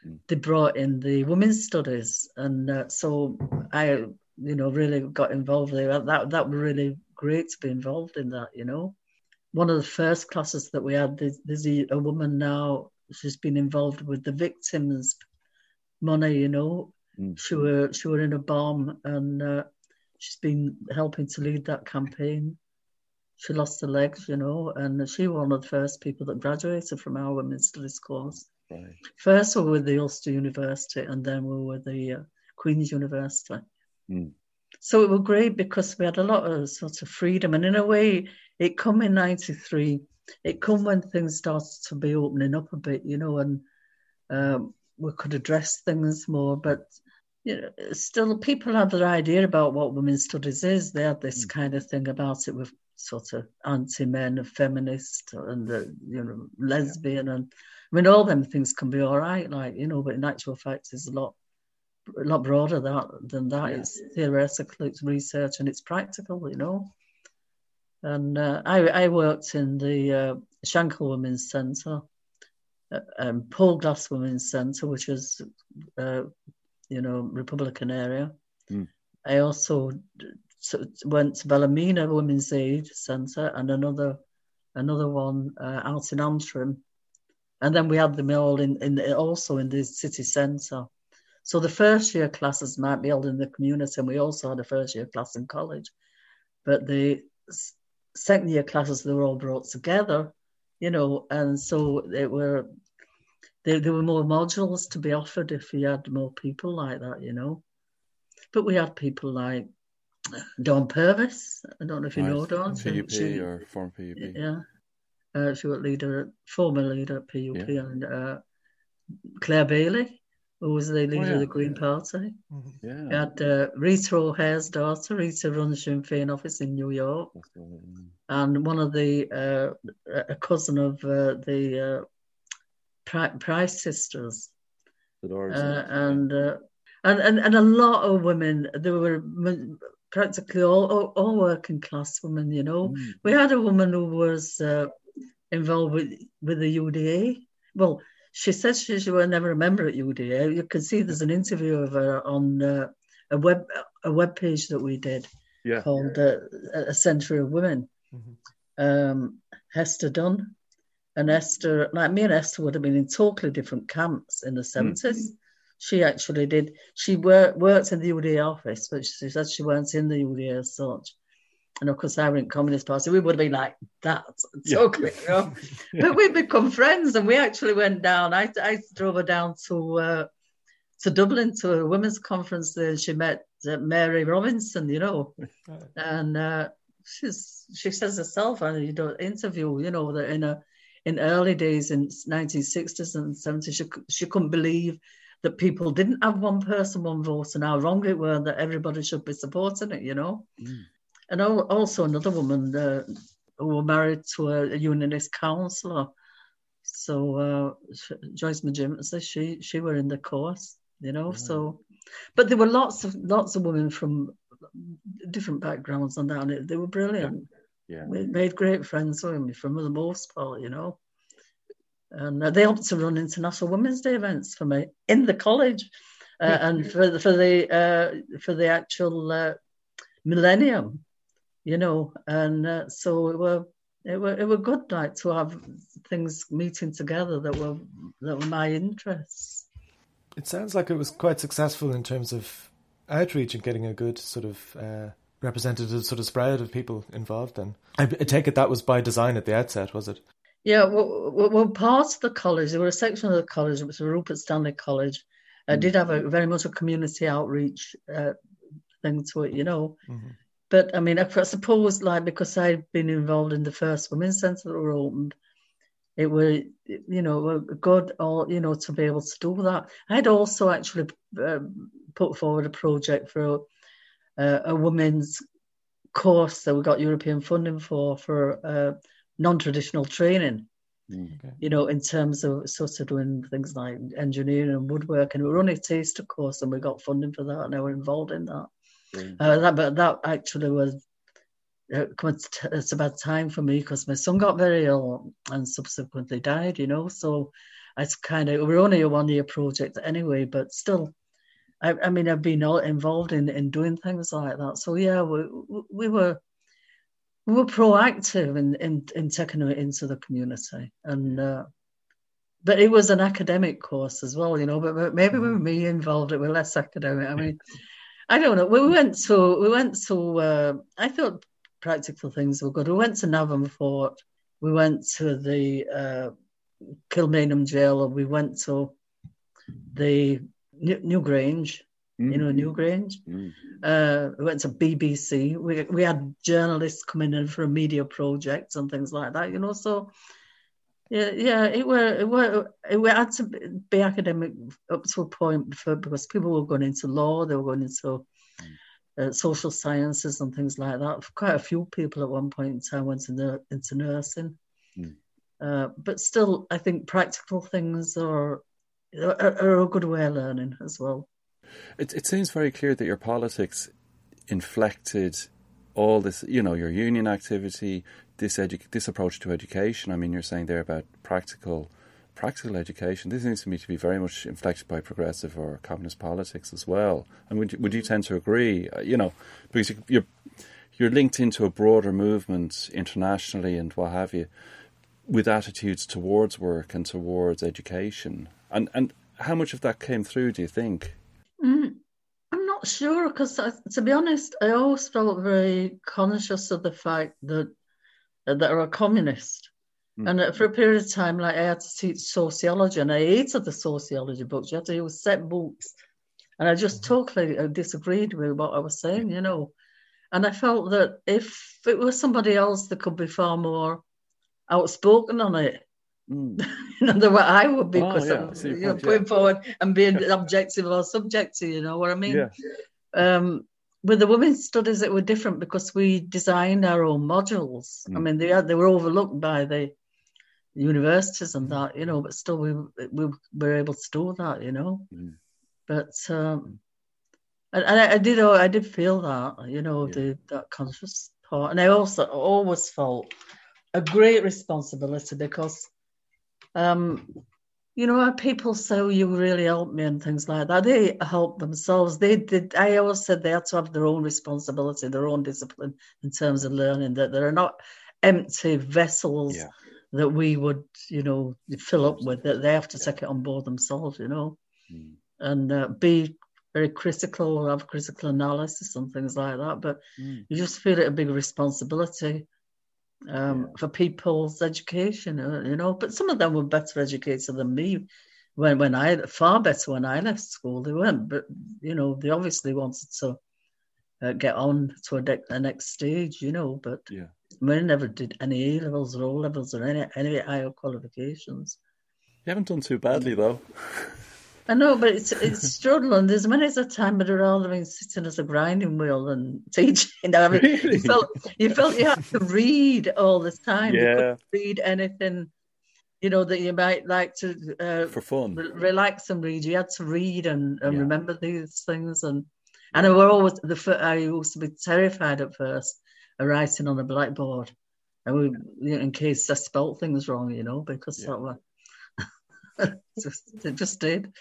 Mm. They brought in the women's studies, and uh, so I, you know, really got involved there. That that was really great to be involved in that. You know, one of the first classes that we had, there's, there's a woman now who's been involved with the victims' money. You know. She were she were in a bomb, and uh, she's been helping to lead that campaign. She lost her legs, you know, and she was one of the first people that graduated from our women's studies course. Right. First we were with the Ulster University, and then we were the uh, Queen's University. Mm. So it was great because we had a lot of sort of freedom, and in a way, it come in ninety-three. It come when things started to be opening up a bit, you know, and um, we could address things more, but. You know, still people had their idea about what women's studies is. They had this mm. kind of thing about it with sort of anti-men and feminist and, uh, you know, lesbian. Yeah. And I mean, all them things can be all right, like, you know, but in actual fact, it's a lot a lot broader that, than that. Yeah. It's theoretical, it's research, and it's practical, you know. And uh, I, I worked in the uh, Shankill Women's Centre, uh, um, Paul Glass Women's Centre, which is... Uh, you know, Republican area. Mm. I also t- went to Ballymena Women's Aid Centre and another another one uh, out in Antrim. And then we had them all in, in also in the city centre. So the first year classes might be held in the community, and we also had a first year class in college. But the second year classes, they were all brought together, you know, and so they were... There were more modules to be offered if we had more people like that, you know. But we had people like Dawn Purvis. I don't know if you right. know Dawn. P U P she, or former P U P. Yeah. Uh, she was leader, former leader at P U P. Yeah. And uh, Claire Bailey, who was the leader oh, yeah. of the Green yeah. Party. Yeah. We had uh, Rita O'Hare's daughter. Rita runs Sinn Féin office in New York. And one of the, uh, a cousin of uh, the... Uh, Price sisters, uh, and, uh, and and and a lot of women. There were practically all all, all working class women. You know, mm. we had a woman who was uh, involved with, with the U D A. Well, she said she, she was never a member at U D A. You can see there's an interview of her on uh, a web a web page that we did yeah. called uh, A Century of Women. Mm-hmm. Um, Hester Dunn. And Esther, like me and Esther would have been in totally different camps in the seventies. Mm. She actually did. She wor- worked in the U D A office, but she said she weren't in the U D A as such. And of course, I were in Communist Party. We would have been like that, totally. Yeah. You know? But we become friends, and we actually went down. I, I drove her down to uh, to Dublin to a women's conference there. She met uh, Mary Robinson, you know, and uh, she's she says herself, and you don't interview, you know, that in a in early days in nineteen sixties and seventies, she, she couldn't believe that people didn't have one person, one vote, and how wrong it were that everybody should be supporting it, you know. Mm. And also another woman uh, who was married to a, a unionist councillor. So uh, Joyce McGimsey, she she were in the course, you know. Mm. So, but there were lots of lots of women from different backgrounds on that, and it, they were brilliant. Yeah. Yeah. We made great friends with me for the most part, you know. And they helped to run International Women's Day events for me in the college, uh, and for the for the uh, for the actual uh, millennium, you know. And uh, so it were it were it were good, like, to have things meeting together that were that were my interests. It sounds like it was quite successful in terms of outreach and getting a good sort of. Uh... representative sort of spread of people involved then. I take it that was by design at the outset, was it? Yeah, well, well part of the college, there were a section of the college, which was Rupert Stanley College, uh, mm-hmm. did have a very much a community outreach uh, thing to it, you know. Mm-hmm. But I mean, I suppose, like, because I'd been involved in the first women's centre that were opened, it was, you know, good, all, you know, to be able to do that. I'd also actually um, put forward a project for a, a women's course that we got European funding for, for uh, non-traditional training, okay. you know, in terms of sort of doing things like engineering and woodwork. And we were on a taster course and we got funding for that and I were involved in that. Uh, that, but that actually was uh, it's about time for me because my son got very ill and subsequently died, you know. So it's kind of, we're only a one year project anyway, but still, I, I mean, I've been all involved in, in doing things like that. So yeah, we we were we were proactive in in, in taking it into the community, and uh, but it was an academic course as well, you know. But, but maybe with me involved, it was less academic. I mean. I don't know. We went to, we went to, uh, I thought practical things were good. We went to Navan Fort. We went to the uh, Kilmainham jail, and we went to the New, Newgrange, mm-hmm. you know, Newgrange. Mm-hmm. Uh, we went to B B C. We we had journalists coming in for a media project and things like that, you know. So, yeah, yeah, it were, it were, it were, had to be academic up to a point for, because people were going into law, they were going into uh, social sciences and things like that. Quite a few people at one point in time went into, into nursing. Mm. Uh, but still, I think practical things are, are, are a good way of learning as well. It, it seems very clear that your politics inflected all this, you know, your union activity, this edu- this approach to education. I mean, you're saying there about practical practical education. This seems to me to be very much inflected by progressive or communist politics as well. And would you, would you tend to agree? Uh, you know, because you're you're linked into a broader movement internationally and what have you, with attitudes towards work and towards education. And and how much of that came through, do you think? Mm. Not sure, because to be honest, I always felt very conscious of the fact that that I'm a communist, mm. and for a period of time, like I had to teach sociology, and I hated the sociology books. You had to use set books, and I just mm-hmm. totally disagreed with what I was saying, you know. And I felt that if it was somebody else that could be far more outspoken on it. Mm. you know, the way I would be, because oh, yeah. you know, point, putting yeah. forward and being objective or subjective, you know what I mean? Yeah. Um, with the women's studies, it were different because we designed our own modules. Mm. I mean, they they were overlooked by the universities and that, you know, but still we we were able to do that, you know. Mm. But um, and, and I, I did I did feel that, you know, yeah. the that conscious part, and I also always felt a great responsibility because. Um, you know, people say, oh, you really helped me and things like that. They helped themselves. They did. I always said they had to have their own responsibility, their own discipline in terms of learning, that there are not empty vessels yeah. that we would, you know, fill up with, that they have to yeah. take it on board themselves, you know, mm. and uh, be very critical, have critical analysis and things like that. But mm. you just feel it a big responsibility. Um, yeah. For people's education, you know, but some of them were better educated than me. When when I far better when I left school, they weren't. But you know, they obviously wanted to uh, get on to a de- the next stage, you know. But yeah. we never did any A levels or O levels or any any higher qualifications. You haven't done too badly though. I know, but it's it's struggling. There's many a time that I'd rather been sitting as a grinding wheel than teaching. I mean, really? you, felt, you felt you had to read all the time. Yeah. You couldn't read anything, you know, that you might like to uh, for fun, re- relax and read. You had to read and, and yeah. remember these things. And and I were always the I used to be terrified at first of writing on a blackboard, and we, you know, in case I spelt things wrong, you know, because yeah. that was. just, it just did.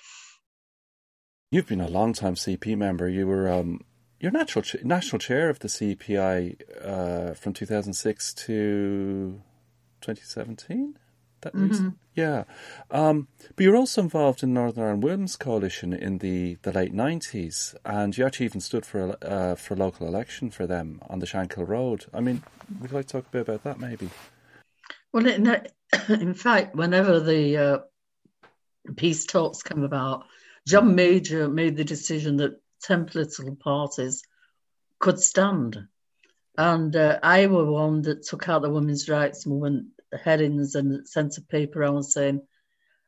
You've been a long-time C P member. You were um, your natural ch- national chair of the C P I uh, from two thousand six to twenty seventeen. That mm-hmm. yeah. Um, but you were also involved in Northern Ireland Women's Coalition in the, the late nineties, and you actually even stood for a, uh, for a local election for them on the Shankill Road. I mean, would you like to talk a bit about that, maybe? Well, in, in fact, whenever the uh, peace talks came about, John Major made the decision that ten political parties could stand. And uh, I were one that took out the women's rights movement headings and sent a paper on saying,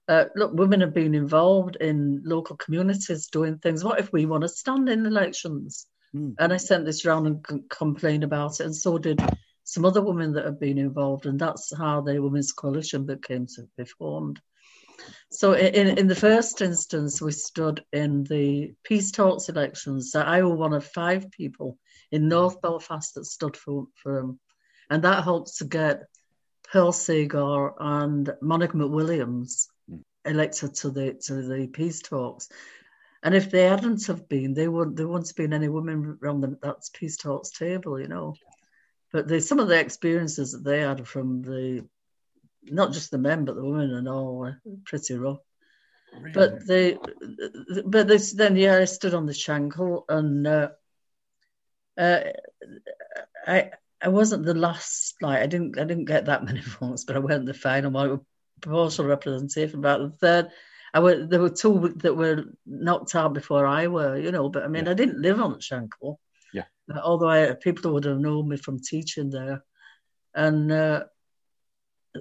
uh, look, women have been involved in local communities doing things. What if we want to stand in elections? Mm. And I sent this round and c- complained about it. And so did some other women that have been involved. And that's how the Women's Coalition that came to be formed. So in, in the first instance, we stood in the peace talks elections. So I was one of five people in North Belfast that stood for them. And that helped to get Pearl Segar and Monica McWilliams elected to the to the peace talks. And if they hadn't have been, they wouldn't, there wouldn't have been any women around the, that peace talks table, you know. But the, some of the experiences that they had from the, not just the men, but the women and all were pretty rough. Really? But they, but this, then, yeah, I stood on the Shankill and uh, uh, I I wasn't the last, like, I didn't I didn't get that many votes, but I wasn't the final one. It was proportional representation, about the third. I were, there were two that were knocked out before I were, you know, but I mean, yeah. I didn't live on Shankill. Yeah. Although I, people would have known me from teaching there. And, uh,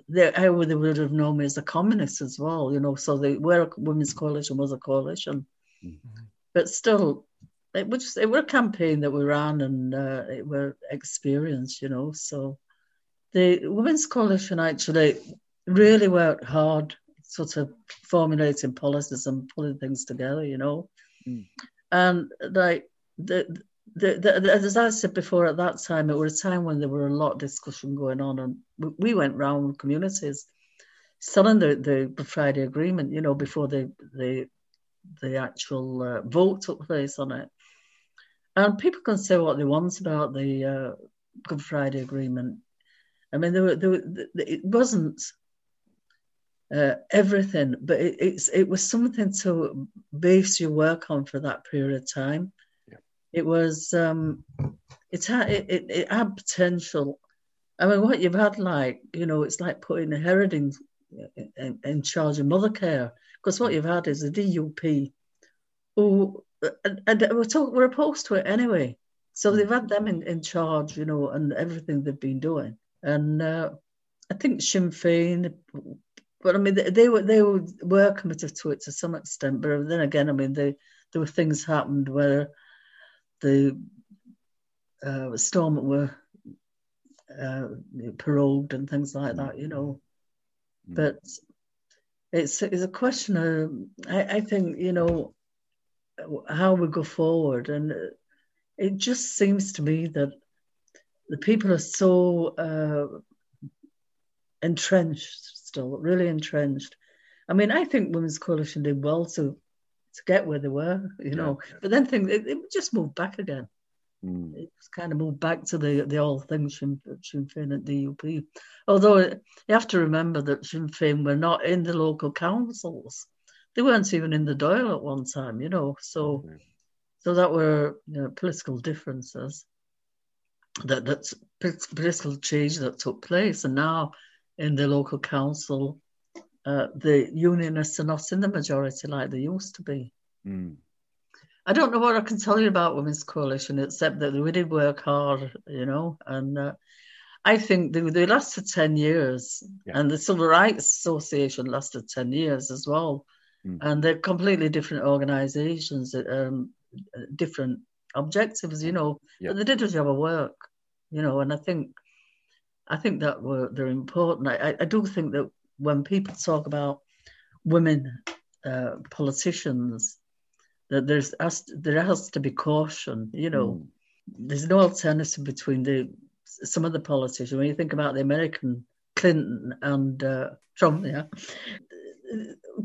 They, I would, they would have known me as a communist as well, you know, so the Women's Coalition was a coalition. Mm-hmm. But still, it was just, it were a campaign that we ran and uh, it were experienced, you know. So the Women's Coalition actually really worked hard sort of formulating policies and pulling things together, you know. Mm. And like, the, The, the, the, as I said before, at that time, it was a time when there were a lot of discussion going on, and we, we went round communities selling the, the Friday Agreement, you know, before the the, the actual uh, vote took place on it. And people can say what they want about the uh, Good Friday Agreement. I mean, there were, there were, it wasn't uh, everything, but it, it's, it was something to base your work on for that period of time. It was, um, it, had, it, it, it had potential. I mean, what you've had, like, you know, it's like putting a Heroding in, in, in charge of mother care, because what you've had is a D U P who, and, and we're, talk, we're opposed to it anyway. So they've had them in, in charge, you know, and everything they've been doing. And uh, I think Sinn Féin, but I mean, they, they, were, they were, were committed to it to some extent, but then again, I mean, they, there were things happened where the uh, Storm were uh, paroled and things like that, you know. Mm. But it's it's a question of, I, I think, you know, how we go forward. And it just seems to me that the people are so uh, entrenched still, really entrenched. I mean, I think Women's Coalition did well to to get where they were, you know. Yeah. But then things, it, it just moved back again. Mm. It just kind of moved back to the the old thing, Sinn, Sinn Féin and D U P. Although you have to remember that Sinn Féin were not in the local councils. They weren't even in the Dáil at one time, you know. So mm. so that were, you know, political differences, that that's political change that took place. And now in the local council, Uh, the unionists are not in the majority like they used to be. Mm. I don't know what I can tell you about Women's Coalition, except that we did work hard, you know, and uh, I think they, they lasted ten years, yeah. And the Civil Rights Association lasted ten years as well. Mm. And they're completely different organisations, um, different objectives, you know, yeah. But they did a job of work, you know, and I think I think that were, they're important. I, I do think that when people talk about women uh, politicians, that there's has to, there has to be caution, you know. Mm. There's no alternative between the some of the politicians. When you think about the American Clinton and uh, Trump, yeah,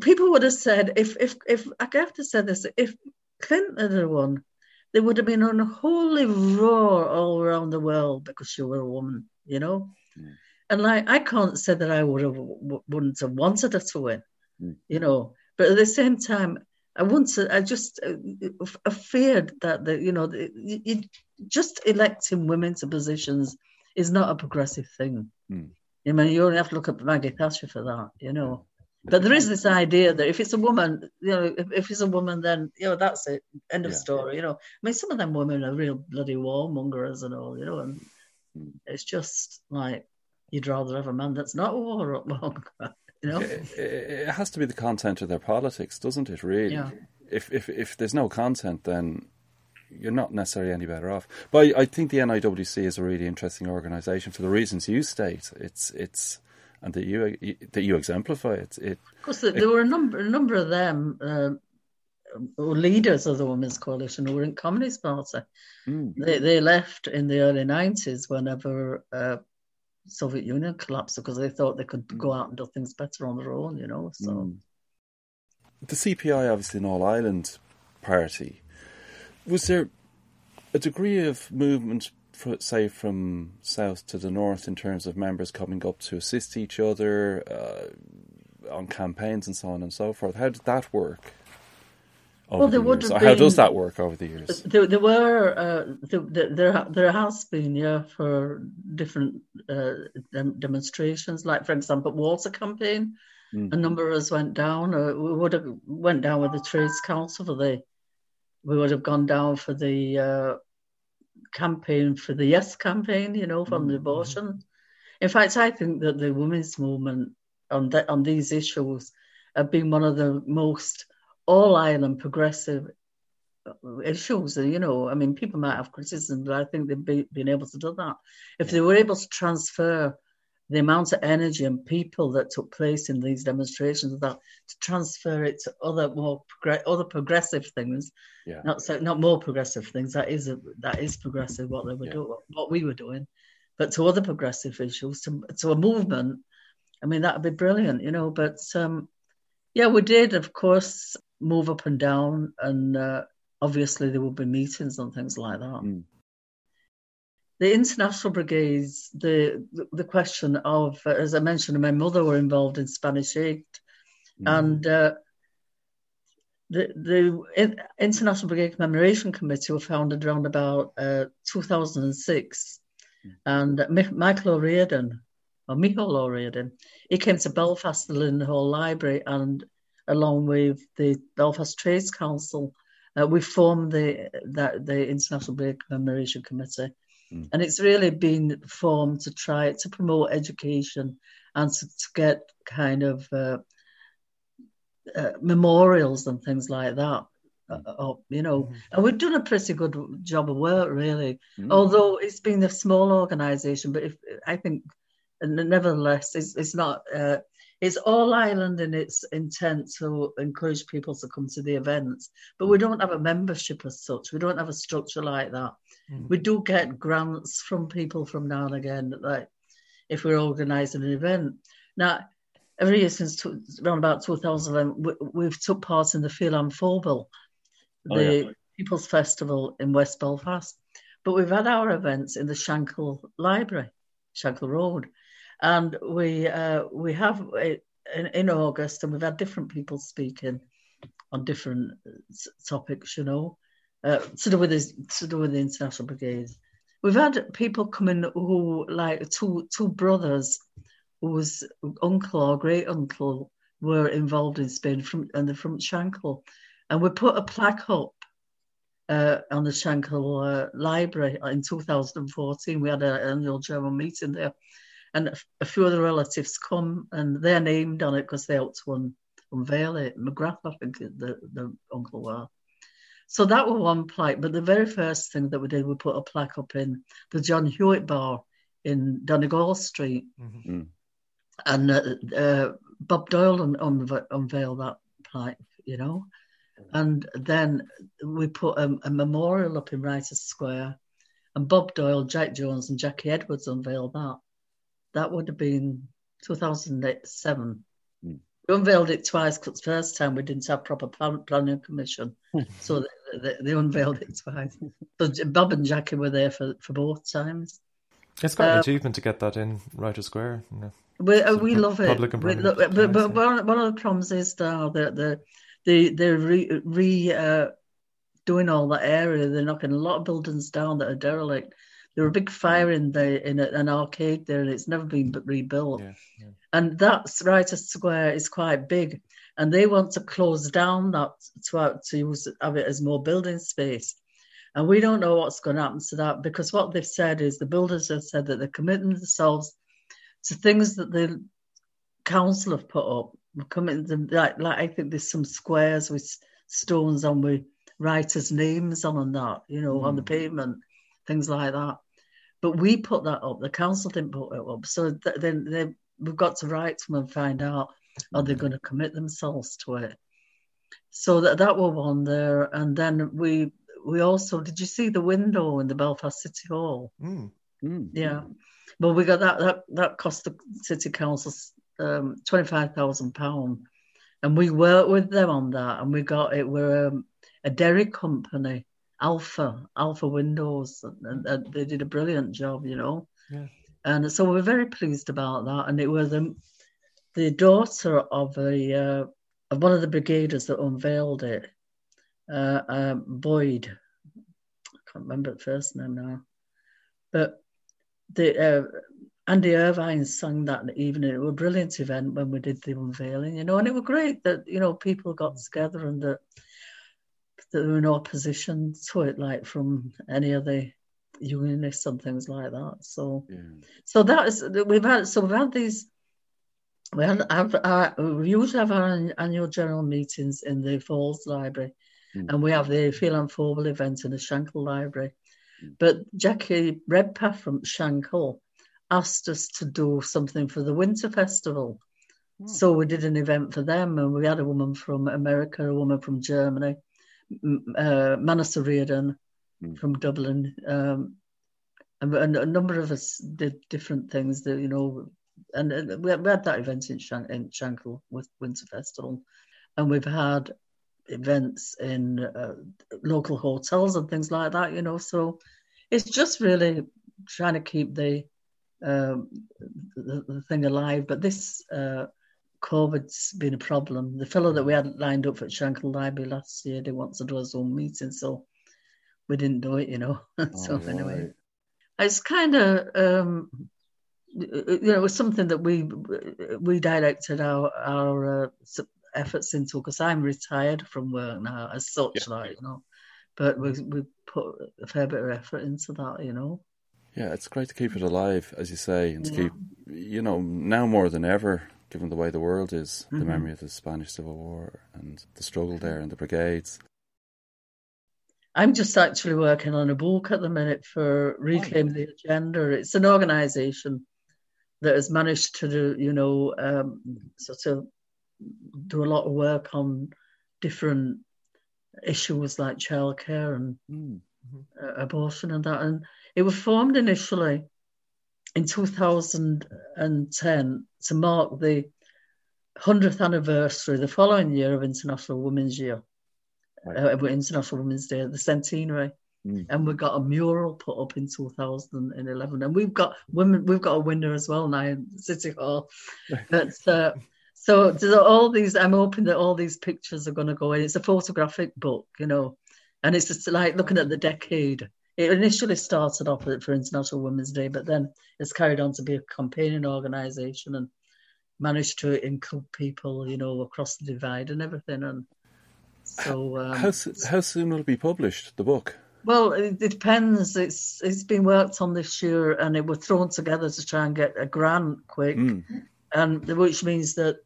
people would have said, if if if I have to say this, if Clinton had won, there would have been an unholy roar all around the world because she were a woman, you know. Mm. And like, I can't say that I would have, wouldn't have wanted her to win, mm. you know. But at the same time, I once I just I feared that the, you know, the, you, just electing women to positions is not a progressive thing. Mm. I mean, you only have to look at Maggie Thatcher for that, you know. But there is this idea that if it's a woman, you know, if, if it's a woman, then you know that's it, end of yeah. story, you know. I mean, some of them women are real bloody warmongers and all, you know, and Mm. It's just like, you'd rather have a man that's not war up long, you know? It, it has to be the content of their politics, doesn't it, really? Yeah. If, if, if there's no content, then you're not necessarily any better off. But I, I think the N I W C is a really interesting organisation for the reasons you state. It's it's and that you that you exemplify it. It of course, there it, were a number a number of them uh, leaders of the Women's Coalition who were in Communist Party. Mm. They they left in the early nineties whenever uh, Soviet Union collapsed because they thought they could go out and do things better on their own. You know, so mm. the C P I, obviously an All Ireland party. Was there a degree of movement, for, say, from south to the north in terms of members coming up to assist each other uh, on campaigns and so on and so forth? How did that work over well, there the would years? Have been, how does that work over the years? There, there were uh, there, there there has been yeah for different uh, demonstrations, like for example, water campaign. Mm. A number of us went down. Uh, we would have went down with the Trades Council for the. We would have gone down for the uh, campaign, for the Yes campaign, you know, from mm-hmm. the abortion. In fact, I think that the women's movement on the, on these issues have been one of the most all-Ireland progressive issues. You know, I mean, people might have criticism, but I think they've be, been able to do that. If they were able to transfer the amount of energy and people that took place in these demonstrations, that to transfer it to other more prog- other progressive things, yeah. not so, not more progressive things. That is a, that is progressive what they were yeah. doing, what we were doing, but to other progressive issues, to, to a movement. I mean, that'd be brilliant, you know. But um, yeah, we did, of course, move up and down, and uh, obviously there would be meetings and things like that. Mm. The International Brigades, the the question of, as I mentioned, my mother were involved in Spanish aid, mm. and uh, the the International Brigade Commemoration Committee were founded around about uh, two thousand six, mm. and Michael O'Riordan, or Michael O'Riordan, he came to Belfast, the Lindenhall Library, and along with the Belfast Trades Council, uh, we formed the that the International Brigade Commemoration Committee. And it's really been formed to try to promote education and to, to get kind of uh, uh, memorials and things like that up, you know. Mm-hmm. And we've done a pretty good job of work, really. Mm-hmm. Although it's been a small organisation, but if I think, nevertheless, it's, it's not. Uh, it's all Ireland in its intent to encourage people to come to the events, but we don't have a membership as such. We don't have a structure like that. Mm. We do get grants from people from now and again, like if we're organising an event. Now, every year since two, around about two thousand eleven, we, we've took part in the Féalann Fóibil, the oh, yeah. People's Festival in West Belfast. But we've had our events in the Shankill Library, Shankill Road. And we uh, we have it in, in August, and we've had different people speaking on different topics, you know, uh, to do with this, to do with the International Brigade. We've had people come in who, like two two brothers, whose uncle or great uncle were involved in Spain, from and they're from Shankill, and we put a plaque up uh, on the Shankill uh, Library in two thousand fourteen. We had an annual general meeting there. And a few of the relatives come, and they're named on it because they helped to un- unveil it. McGrath, I think, the, the uncle was. So that was one plaque. But the very first thing that we did, we put a plaque up in the John Hewitt bar in Donegal Street. Mm-hmm. And uh, uh, Bob Doyle un- un- unveiled that plaque, you know. And then we put a, a memorial up in Writers Square. And Bob Doyle, Jack Jones and Jackie Edwards unveiled that. That would have been two thousand seven. Mm. We unveiled it twice because the first time we didn't have proper plan- planning commission. So they, they, they unveiled it twice. So Bob and Jackie were there for, for both times. It's quite um, an achievement to get that in Writers Square. You know, we uh, we love it. We lo- but but, but one, one of the problems is now that the, the, they're re, re uh, doing all that area. They're knocking a lot of buildings down that are derelict. There was a big fire in the in a, an arcade there, and it's never been rebuilt. Yeah, yeah. And that Writers Square is quite big, and they want to close down that to, to use, have it as more building space. And we don't know what's going to happen to that, because what they've said is the builders have said that they're committing themselves to things that the council have put up. We're committing them, like, like I think there's some squares with stones on with writers' names on and that, you know, mm. on the pavement, things like that. But we put that up. The council didn't put it up. So th- then they, we've got to write to them and find out, are they going to commit themselves to it? So that that were one there. And then we we also, did you see the window in the Belfast City Hall? Mm. Mm. Yeah. Well, we got that, that, that cost the City Council um, twenty-five thousand pounds. And we worked with them on that. And we got it. We're um, a dairy company, Alpha, Alpha Windows. And, and they did a brilliant job, you know. Yeah. And so we're very pleased about that. And it was the, the daughter of a... Uh, one of the brigaders that unveiled it, uh, uh, Boyd, I can't remember the first name now, but the, uh, Andy Irvine sang that evening. It was a brilliant event when we did the unveiling, you know, and it was great that, you know, people got together and that, that there were no opposition to it, like from any of the unionists and things like that. So, yeah. so that is, we've had, so we've had these. We, had, have, uh, we usually have our annual general meetings in the Falls Library, mm. and we have the Féann Fóill event in the Shankill Library. Mm. But Jackie Redpath from Shankill asked us to do something for the Winter Festival. Mm. So we did an event for them, and we had a woman from America, a woman from Germany, uh, Manasa Reardon mm. from Dublin, um, and, and a number of us did different things that, you know, and we had that event in, Shank- in Shankill with Winter Festival, and we've had events in uh, local hotels and things like that, you know. So it's just really trying to keep the um, the, the thing alive. But this uh, COVID's been a problem. The fellow that we had lined up at Shankill Library last year didn't want to do his own meeting, so we didn't do it, you know. so oh, anyway, right. It's kind of. Um, You know, it was something that we we directed our our uh, efforts into, because I'm retired from work now as such, yeah. like you know, but we we put a fair bit of effort into that, you know. Yeah, it's great to keep it alive, as you say, and to yeah. keep, you know, now more than ever, given the way the world is, mm-hmm. the memory of the Spanish Civil War and the struggle there and the brigades. I'm just actually working on a book at the minute for Reclaim oh, yeah. the Agenda. It's an organisation that has managed to do, you know, um, sort of do a lot of work on different issues like childcare and mm-hmm. uh, abortion and that. And it was formed initially in two thousand ten to mark the one hundredth anniversary the following year of International Women's Year, right. uh, International Women's Day, the centenary. Mm. And we got a mural put up in two thousand eleven, and we've got women. We've got a winner as well now in City Hall. But uh, so all these, I'm hoping that all these pictures are going to go in. It's a photographic book, you know, and it's just like looking at the decade. It initially started off for International Women's Day, but then it's carried on to be a campaigning organisation and managed to include people, you know, across the divide and everything. And so, um, how how soon will it be published? The book. Well, it depends. It's it's been worked on this year, and it was thrown together to try and get a grant quick, mm. and which means that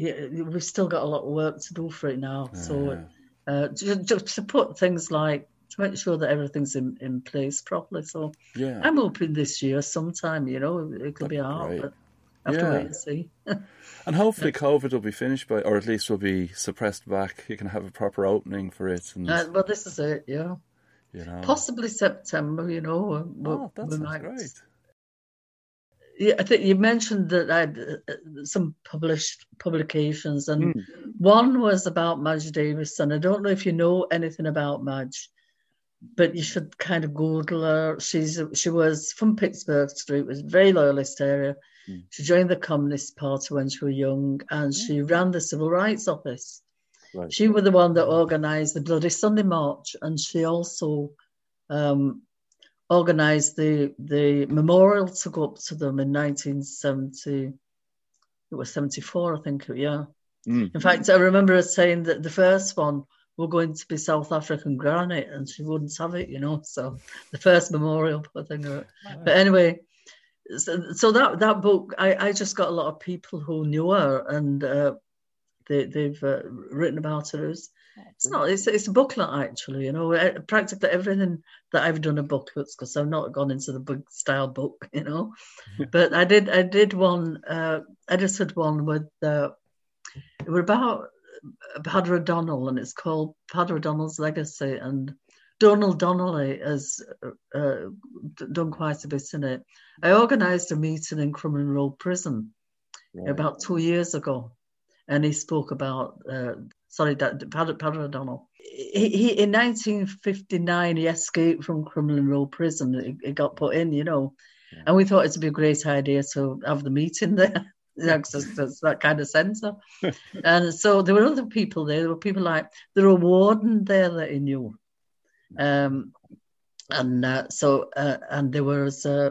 we've still got a lot of work to do for it now. Uh, so, uh, just, just to put things like to make sure that everything's in, in place properly. So, yeah. I'm hoping this year sometime. You know, it could be out, great. But I have yeah. to wait and see. And hopefully, COVID will be finished by, or at least will be suppressed back. You can have a proper opening for it. And... Uh, well, this is it. Yeah. You know. Possibly September, you know. Oh, that sounds might... great. Yeah, I think you mentioned that I had uh, some published publications, and mm. one was about Madge Davis, and I don't know if you know anything about Madge, but you should kind of Google her. She's she was from Pittsburgh Street, was a very loyalist area. Mm. She joined the Communist Party when she was young, and mm. she ran the Civil Rights Office. Right. She was the one that organised the Bloody Sunday March, and she also um, organised the the memorial to go up to them in nineteen seventy. It was seventy-four, I think, yeah. Mm. In fact, I remember her saying that the first one were going to be South African granite, and she wouldn't have it, you know. So the first memorial thing. But anyway, so, so that that book, I, I just got a lot of people who knew her, and uh, they, they've uh, written about her. It's, it's not, it's, it's a booklet actually, you know. Practically everything that I've done are booklets because I've not gone into the big style book, you know. But I did, I did one, uh, edited one with, uh, it was about Padre O'Donnell, and it's called Padre O'Donnell's Legacy, and Donald Donnelly has uh, done quite a bit in it. I organised a meeting in Crumlin Road Prison right. about two years ago, and he spoke about, uh, sorry, Padre, Padre O'Donnell. He, he, in nineteen fifty-nine, he escaped from Crumlin Road Prison. He, he got put in, you know, yeah. and we thought it'd be a great idea to have the meeting there. That's that kind of centre. And so there were other people there. There were people like, there were warden there that he knew. Um, and uh, so, uh, and there was, uh,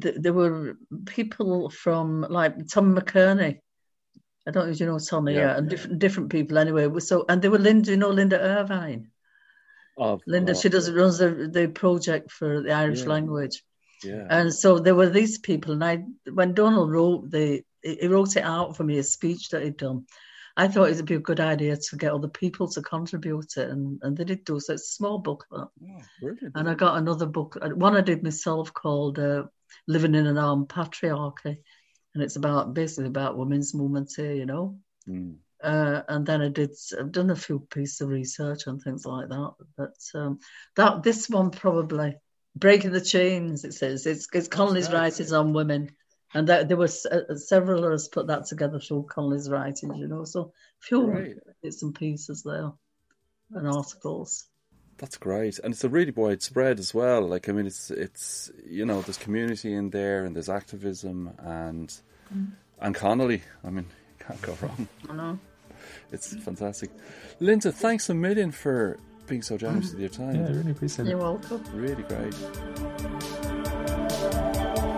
th- there were people from, like, Tom McKerney. I don't know if you know Tommy, yeah, yeah and yeah. Different, different people anyway. So, and there were Linda, you know, Linda Irvine. Oh, Linda, oh, she does yeah. runs the, the project for the Irish yeah. language. Yeah. And so there were these people, and I, when Donald wrote the, he wrote it out for me, a speech that he'd done. I thought it'd be a good idea to get other people to contribute it, and, and they did do so. It's a small book, that. Yeah, brilliant. And I got another book, one I did myself called uh, "Living in an Armed Patriarchy," and it's about basically about women's movement here, you know. Mm. Uh, and then I did, I've done a few pieces of research and things like that. But um, that this one probably. Breaking the Chains, it says. It's, it's Connolly's writings on women. And that, there were uh, several of us put that together through Connolly's writings, you know. So a few right. bits and pieces there and articles. That's great. And it's a really widespread as well. Like, I mean, it's, it's you know, there's community in there and there's activism and, mm. and Connolly. I mean, you can't go wrong. I know. It's mm. fantastic. Linda, thanks a million for... being so generous with your time. Yeah, I really appreciate it. You're welcome. Really great.